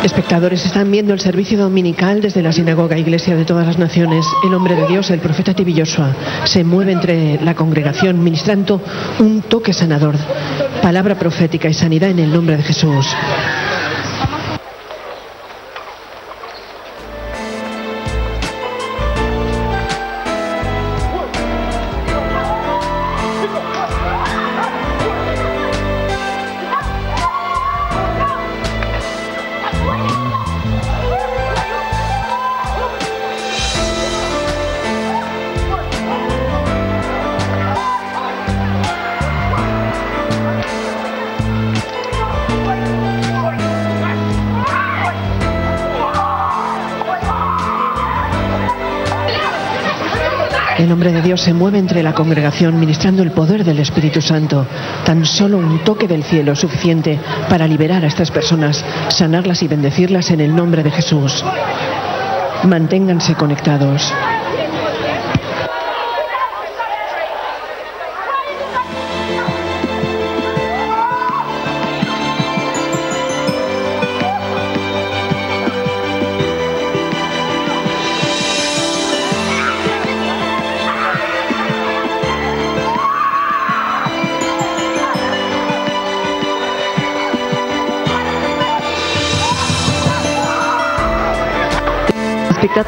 Espectadores, están viendo el servicio dominical desde la sinagoga Iglesia de todas las naciones. El hombre de Dios, el profeta T.B. Joshua, se mueve entre la congregación ministrando un toque sanador, palabra profética y sanidad en el nombre de Jesús. El hombre de Dios se mueve entre la congregación ministrando el poder del Espíritu Santo. Tan solo un toque del cielo suficiente para liberar a estas personas, sanarlas y bendecirlas en el nombre de Jesús. Manténganse conectados.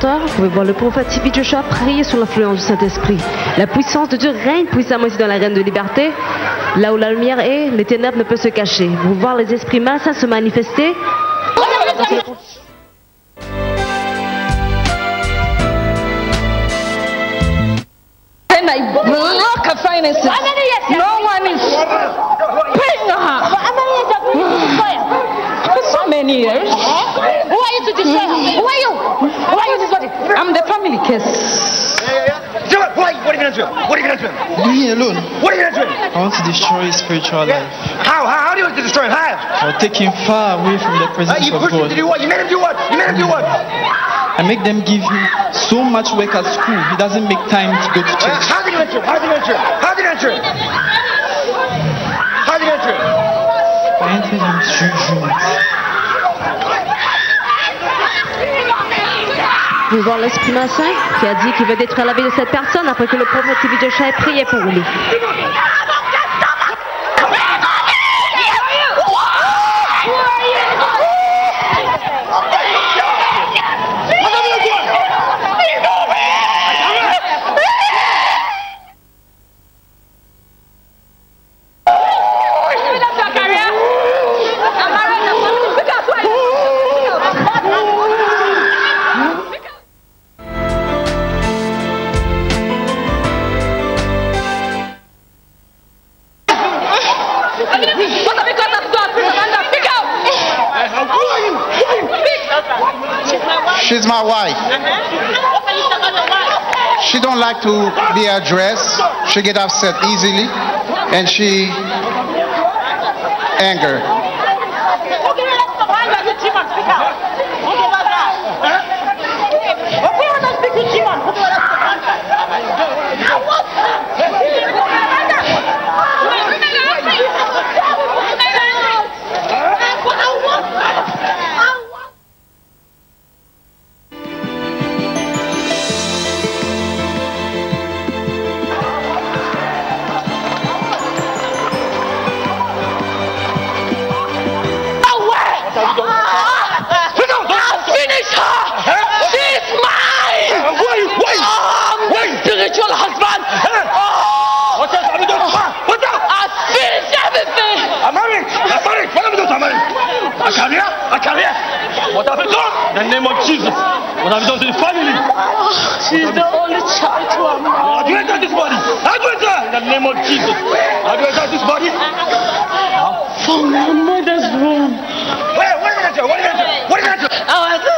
Vous pouvez voir le prophète T.B. Joshua prier sous l'influence du Saint-Esprit. La puissance de Dieu règne puissamment ici dans l'arène de liberté. Là où la lumière est, les ténèbres ne peuvent se cacher. Vous voir les esprits malsains se manifester. I'm the family case. Yeah. What are you going to do? Me alone. What are you going to do? I want to destroy his spiritual life. How do you want to destroy him? How? I'll take him far away from the presence of God. You pushed him to do what? You made him do what? I make them give him so much work at school. He doesn't make time to go to church. How do you enter? How do you enter? I entered him through dreams. Vous voir l'esprit malsain qui a dit qu'il veut détruire la vie de cette personne après que le prophète T.B. Joshua ait prié pour lui. She's my wife. She don't like to be addressed. She get upset easily, and she anger. Your husband! Oh, what's up? What's up? I finished everything! I'm married! I'm married! What am I doing? I'm married! A career! A career! What have you done? In the name of Jesus! What have you done to the family? She's the only child to our mom. How do you enter this body? How do you enter? In the name of Jesus! How do you enter this body? From my mother's womb. Wait, what did I do? What did I do? What did I do? I was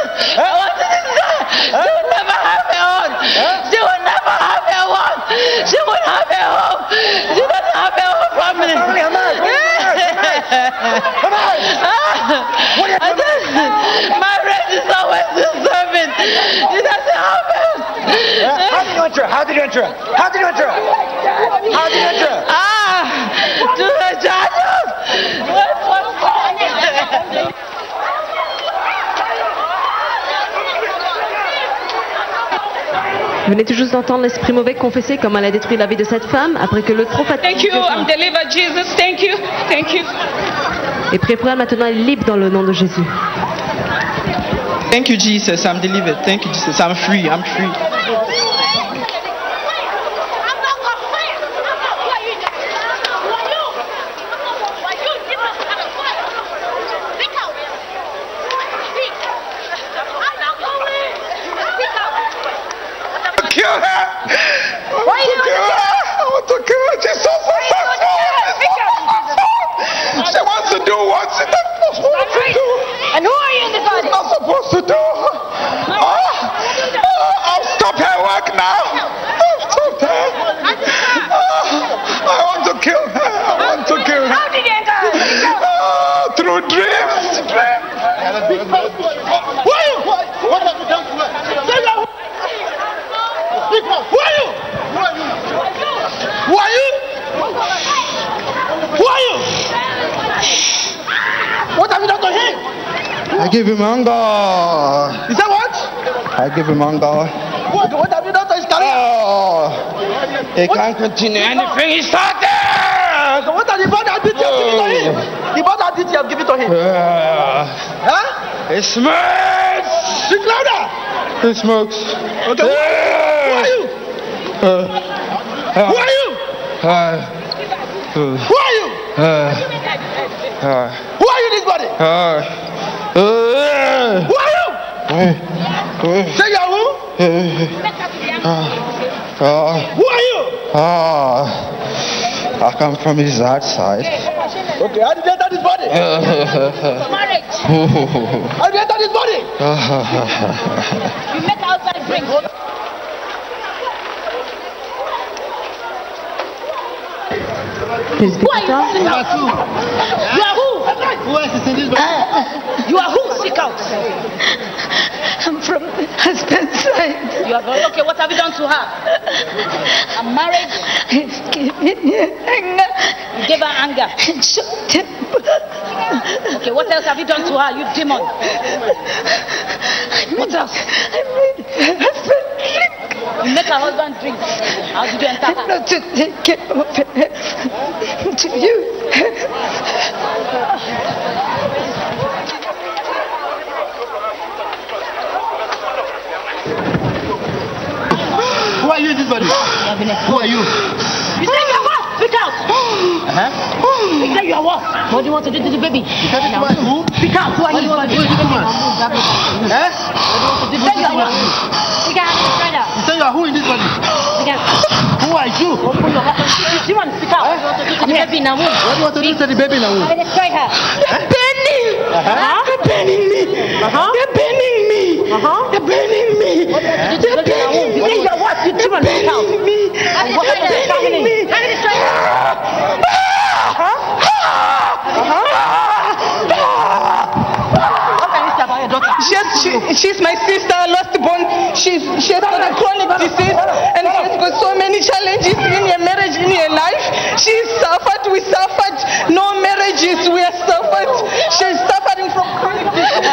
She won't have a home. She doesn't have a home family. My friend is always disturbing. She doesn't have a home. How did you enter? How did you enter? How did you enter? How did you enter? To the child. Venez tout juste d'entendre l'esprit mauvais confesser comment elle a détruit la vie de cette femme après que le trop fatigué. Thank you, I'm delivered, Jesus. Thank you, thank you. Et priez pour elle maintenant, elle est libre dans le nom de Jésus. Thank you, Jesus. I'm delivered. Thank you, Jesus. I'm free. I'm free. I give him anger. Is that what? I give him anger. What have you done to his career? Oh, he can't continue. Anything he started. So what are the bad habits you have given to him? The bad habits you have given to him. Huh? He smokes. Speak louder. He smokes. Okay. Who are you? Who are you? Who are you? Who are you in this body? Who are you? Say you're who? Who are you? I come from his outside. Okay, how did you enter this body? Marriage. How did you enter this body? You make outside drink. Who are you? You are who? Who else is in this body? You are who? Seek out. I'm from the husband's side. You are going, okay, what have you done to her? A marriage? I've given her anger. You gave her anger. And short temper. Okay, what else have you done to her, you demon? What else? I made her husband drink. You make her husband drink. How did you enter her? I'm not to take care of her. To you. Who are you in this body? Who are you? You say you are what? Speak out! You say you are what? What do you want to do to the baby? Speak out! Who are you? What do you want to do to the baby? Say you are what? Speak out! You say you are who in this body? Who are you? Open your mouth. Do you want to speak out? What do you want to do to the baby now? What do you want to do to the baby now? I destroy her. They're burning! They're burning me! They're burning me! believe me. Believe your wife, you children in the house. Believe me. She's my sister, lost born. She has got a chronic disease and she has got so many challenges in her marriage, in her life. She suffered, we suffered. No marriages, we are suffered. She is suffering from chronic disease.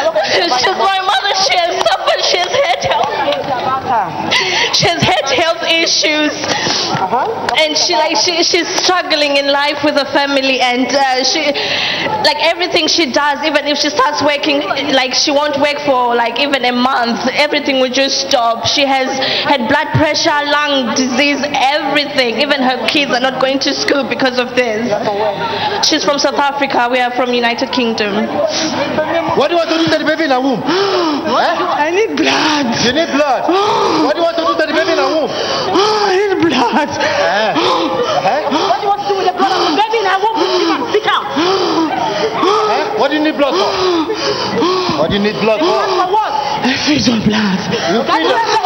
She's my mother, she has suffered, she has had health issues. And she's struggling in life with her family, and she, like, everything she does, even if she starts working, like, she won't work for like even a month. Everything will just stop. She has had blood pressure, lung disease, everything. Even her kids are not going to school because of this. She's from South Africa. We are from United Kingdom. What do you want to do to the baby in her womb? I need blood. You need blood. What do you want to do to the baby in her womb? I need blood. What do you want to do with the blood of the baby in her womb? Sit down. What do you need blood for? What do you need blood for? I feed on blood. How do you enter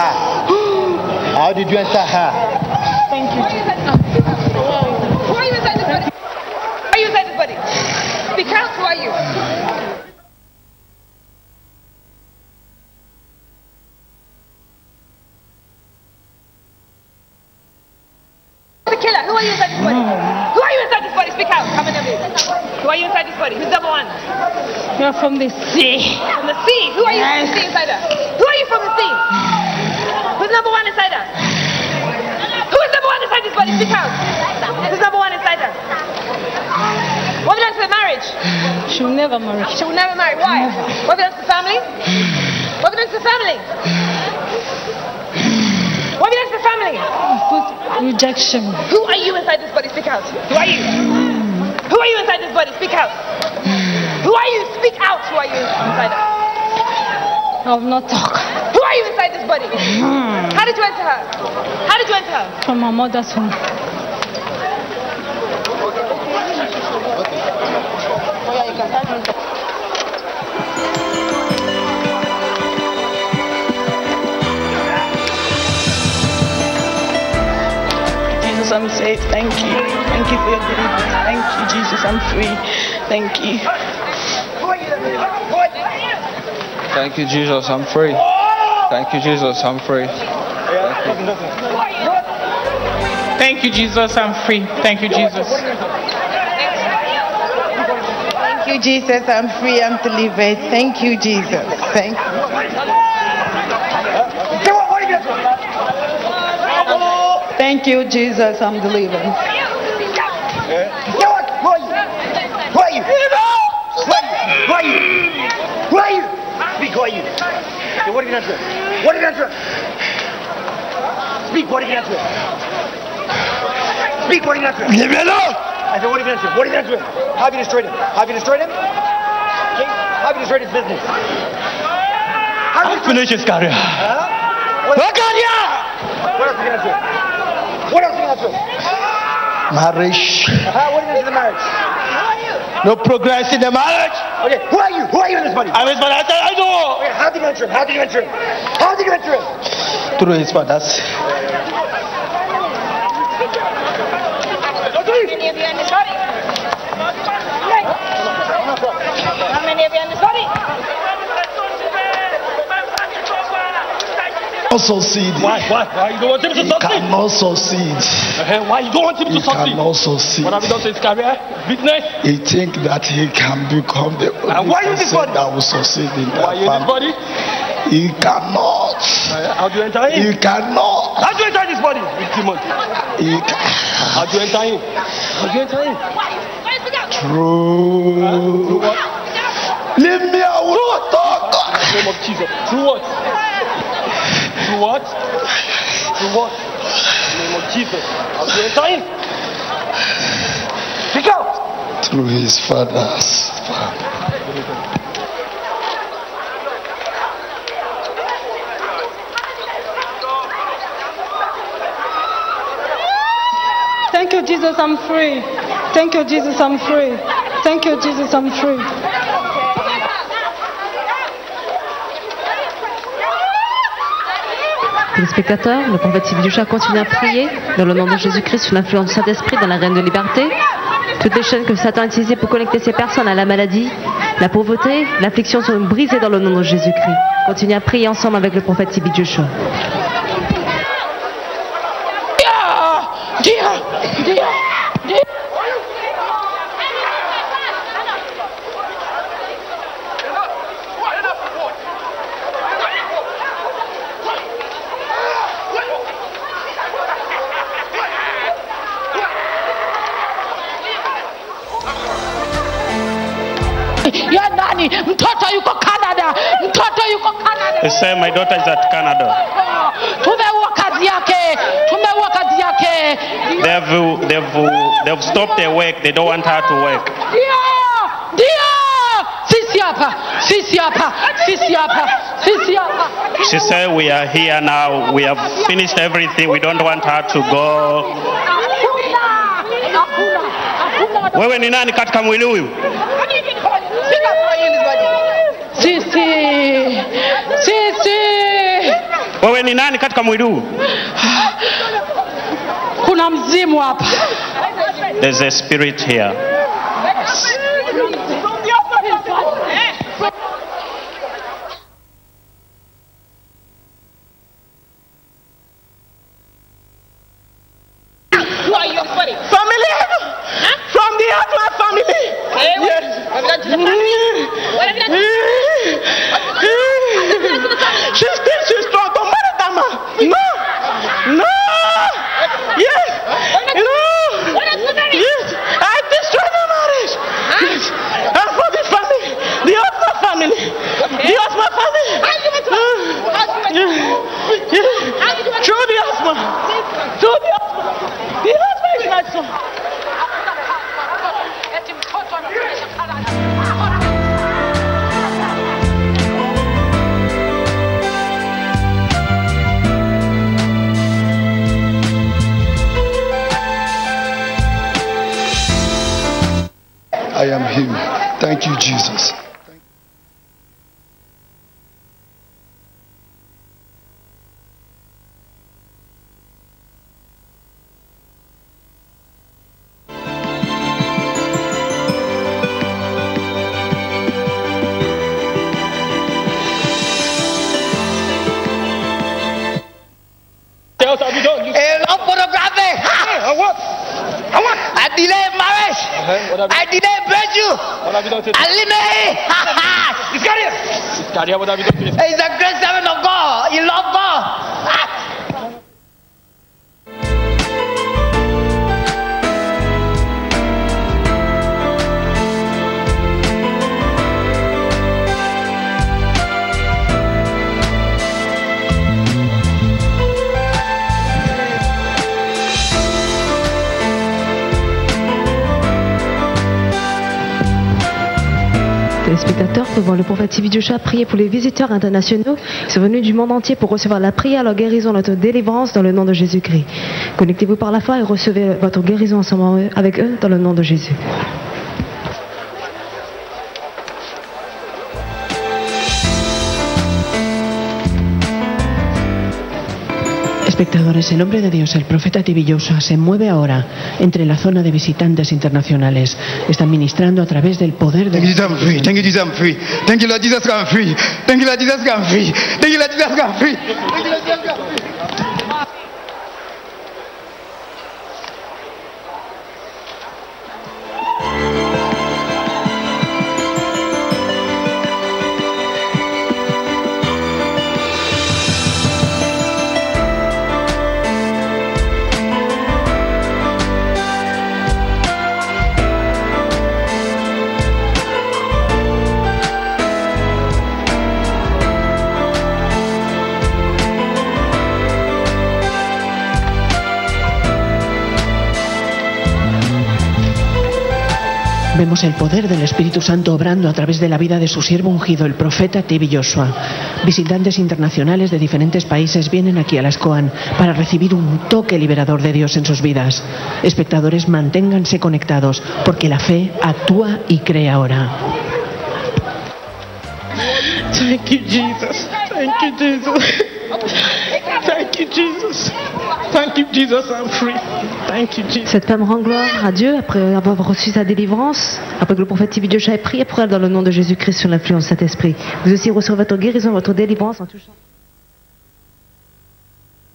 her? How did you enter her? Thank you. Who are you inside this body? Who are you inside this body? Speak out, who are you? Killer, who are you inside this body? Who are you inside this body? Speak out. Come in here. Who are you inside this body? Who's number one? You're from the sea. From the sea? Who are you from the sea inside us? Who are you from the sea? Who's number one inside us? Who is number one inside this body? Speak out. Who's number one inside us? What belongs to the marriage? She'll never marry. She'll never marry. Why? Never. What belongs to family? What belongs to family? What belongs to family? Rejection. Who are you inside this body? Speak out. Who are you? Who are you inside this body? Speak out. Who are you? Speak out. Who are you inside us? I will not talk. Who are you inside this body? How did you enter her? How did you enter her? From my mother's home. I'm safe. Thank you. Thank you for your goodness. Thank you, Jesus. I'm free. Thank you. Thank you, Jesus. I'm free. Thank you, Jesus. I'm free. Thank you, Jesus. I'm free. Thank you, Jesus. Thank you, Jesus. I'm free. I'm delivered. Thank you, Jesus. Thank you. Thank you, Jesus. I'm delivered. Who are you? Speak, who are you? What did you answer? Speak, what did you answer? Leave me alone! I said, what did you answer? Have you destroyed him? Okay? Have you destroyed his business? I've finished his career. What else did you answer? Marriage. What is the marriage? No progress in the marriage. Okay, who are you? In this body? I'm his father. I don't know. Okay, how did you enter him? Through his father's. How many of you in this body? Succeed. Why you don't want him to succeed? He cannot succeed. Why you don't want him to succeed? He cannot succeed. What have you done to his career? Business? He think that he can become the only person that will succeed in that family. He cannot. How do you enter him? He cannot. How do you enter this body? How do you enter him? True. Leave me alone. Talk. In the name of Jesus. True what? In the name of Jesus. How do you enter him? Speak out! Through his father's family. Thank you, Jesus, I'm free. Thank you, Jesus, I'm free. Les spectateurs, le prophète Sylviusha continue à prier dans le nom de Jésus-Christ sous l'influence du Saint-Esprit dans la reine de liberté. Toutes les chaînes que Satan a utilisées pour connecter ces personnes à la maladie, la pauvreté, l'affliction sont brisées dans le nom de Jésus-Christ. Continuez à prier ensemble avec le prophète Sylviusha. They say my daughter is at Canada. They've stopped their work. They don't want her to work. She said we are here now. We have finished everything. We don't want her to go. Wewe ni nani katika mwili huu? Kuna mzimu hapa. There's a spirit here. Family? From the Atma family? She's still she's strong. Don't marry that man. No. No. Yes. No. Yes. I destroy the marriage. Yes. And for the family. The Osma family. The Osma family. Through the Osma. Through the Osma. The Osma is my son. I am healed. Thank you, Jesus. It's the great servant of God. You love God. Les spectateurs peuvent voir le prophète Sylviusha prier pour les visiteurs internationaux qui sont venus du monde entier pour recevoir la prière, leur guérison, notre délivrance dans le nom de Jésus-Christ. Connectez-vous par la foi et recevez votre guérison ensemble avec eux dans le nom de Jésus. Espectadores, en nombre de Dios, el profeta Sylviusha se mueve ahora entre la zona de visitantes internacionales. Están ministrando a través del poder de Dios. Thank you, Jesus, I'm free. Thank you, Lord Jesus, I'm free. Thank you, Lord Jesus, I'm free. Thank you, Lord Jesus, I'm free. Thank you, Lord Jesus, I'm free. Vemos el poder del Espíritu Santo obrando a través de la vida de su siervo ungido, el profeta T.B. Joshua. Visitantes internacionales de diferentes países vienen aquí a las Coan para recibir un toque liberador de Dios en sus vidas. Espectadores, manténganse conectados, porque la fe actúa y cree ahora. Thank you, Jesus. Thank you, Jesus. Thank you, Jesus. Thank you, Jesus. I'm free. Thank you, Jesus. Cette femme rend gloire à Dieu après avoir reçu sa délivrance, après que le prophète T.B. Joshua ait prié pour elle dans le nom de Jésus-Christ sur l'influence de Saint-Esprit. Vous aussi recevrez votre guérison, votre délivrance en touchant.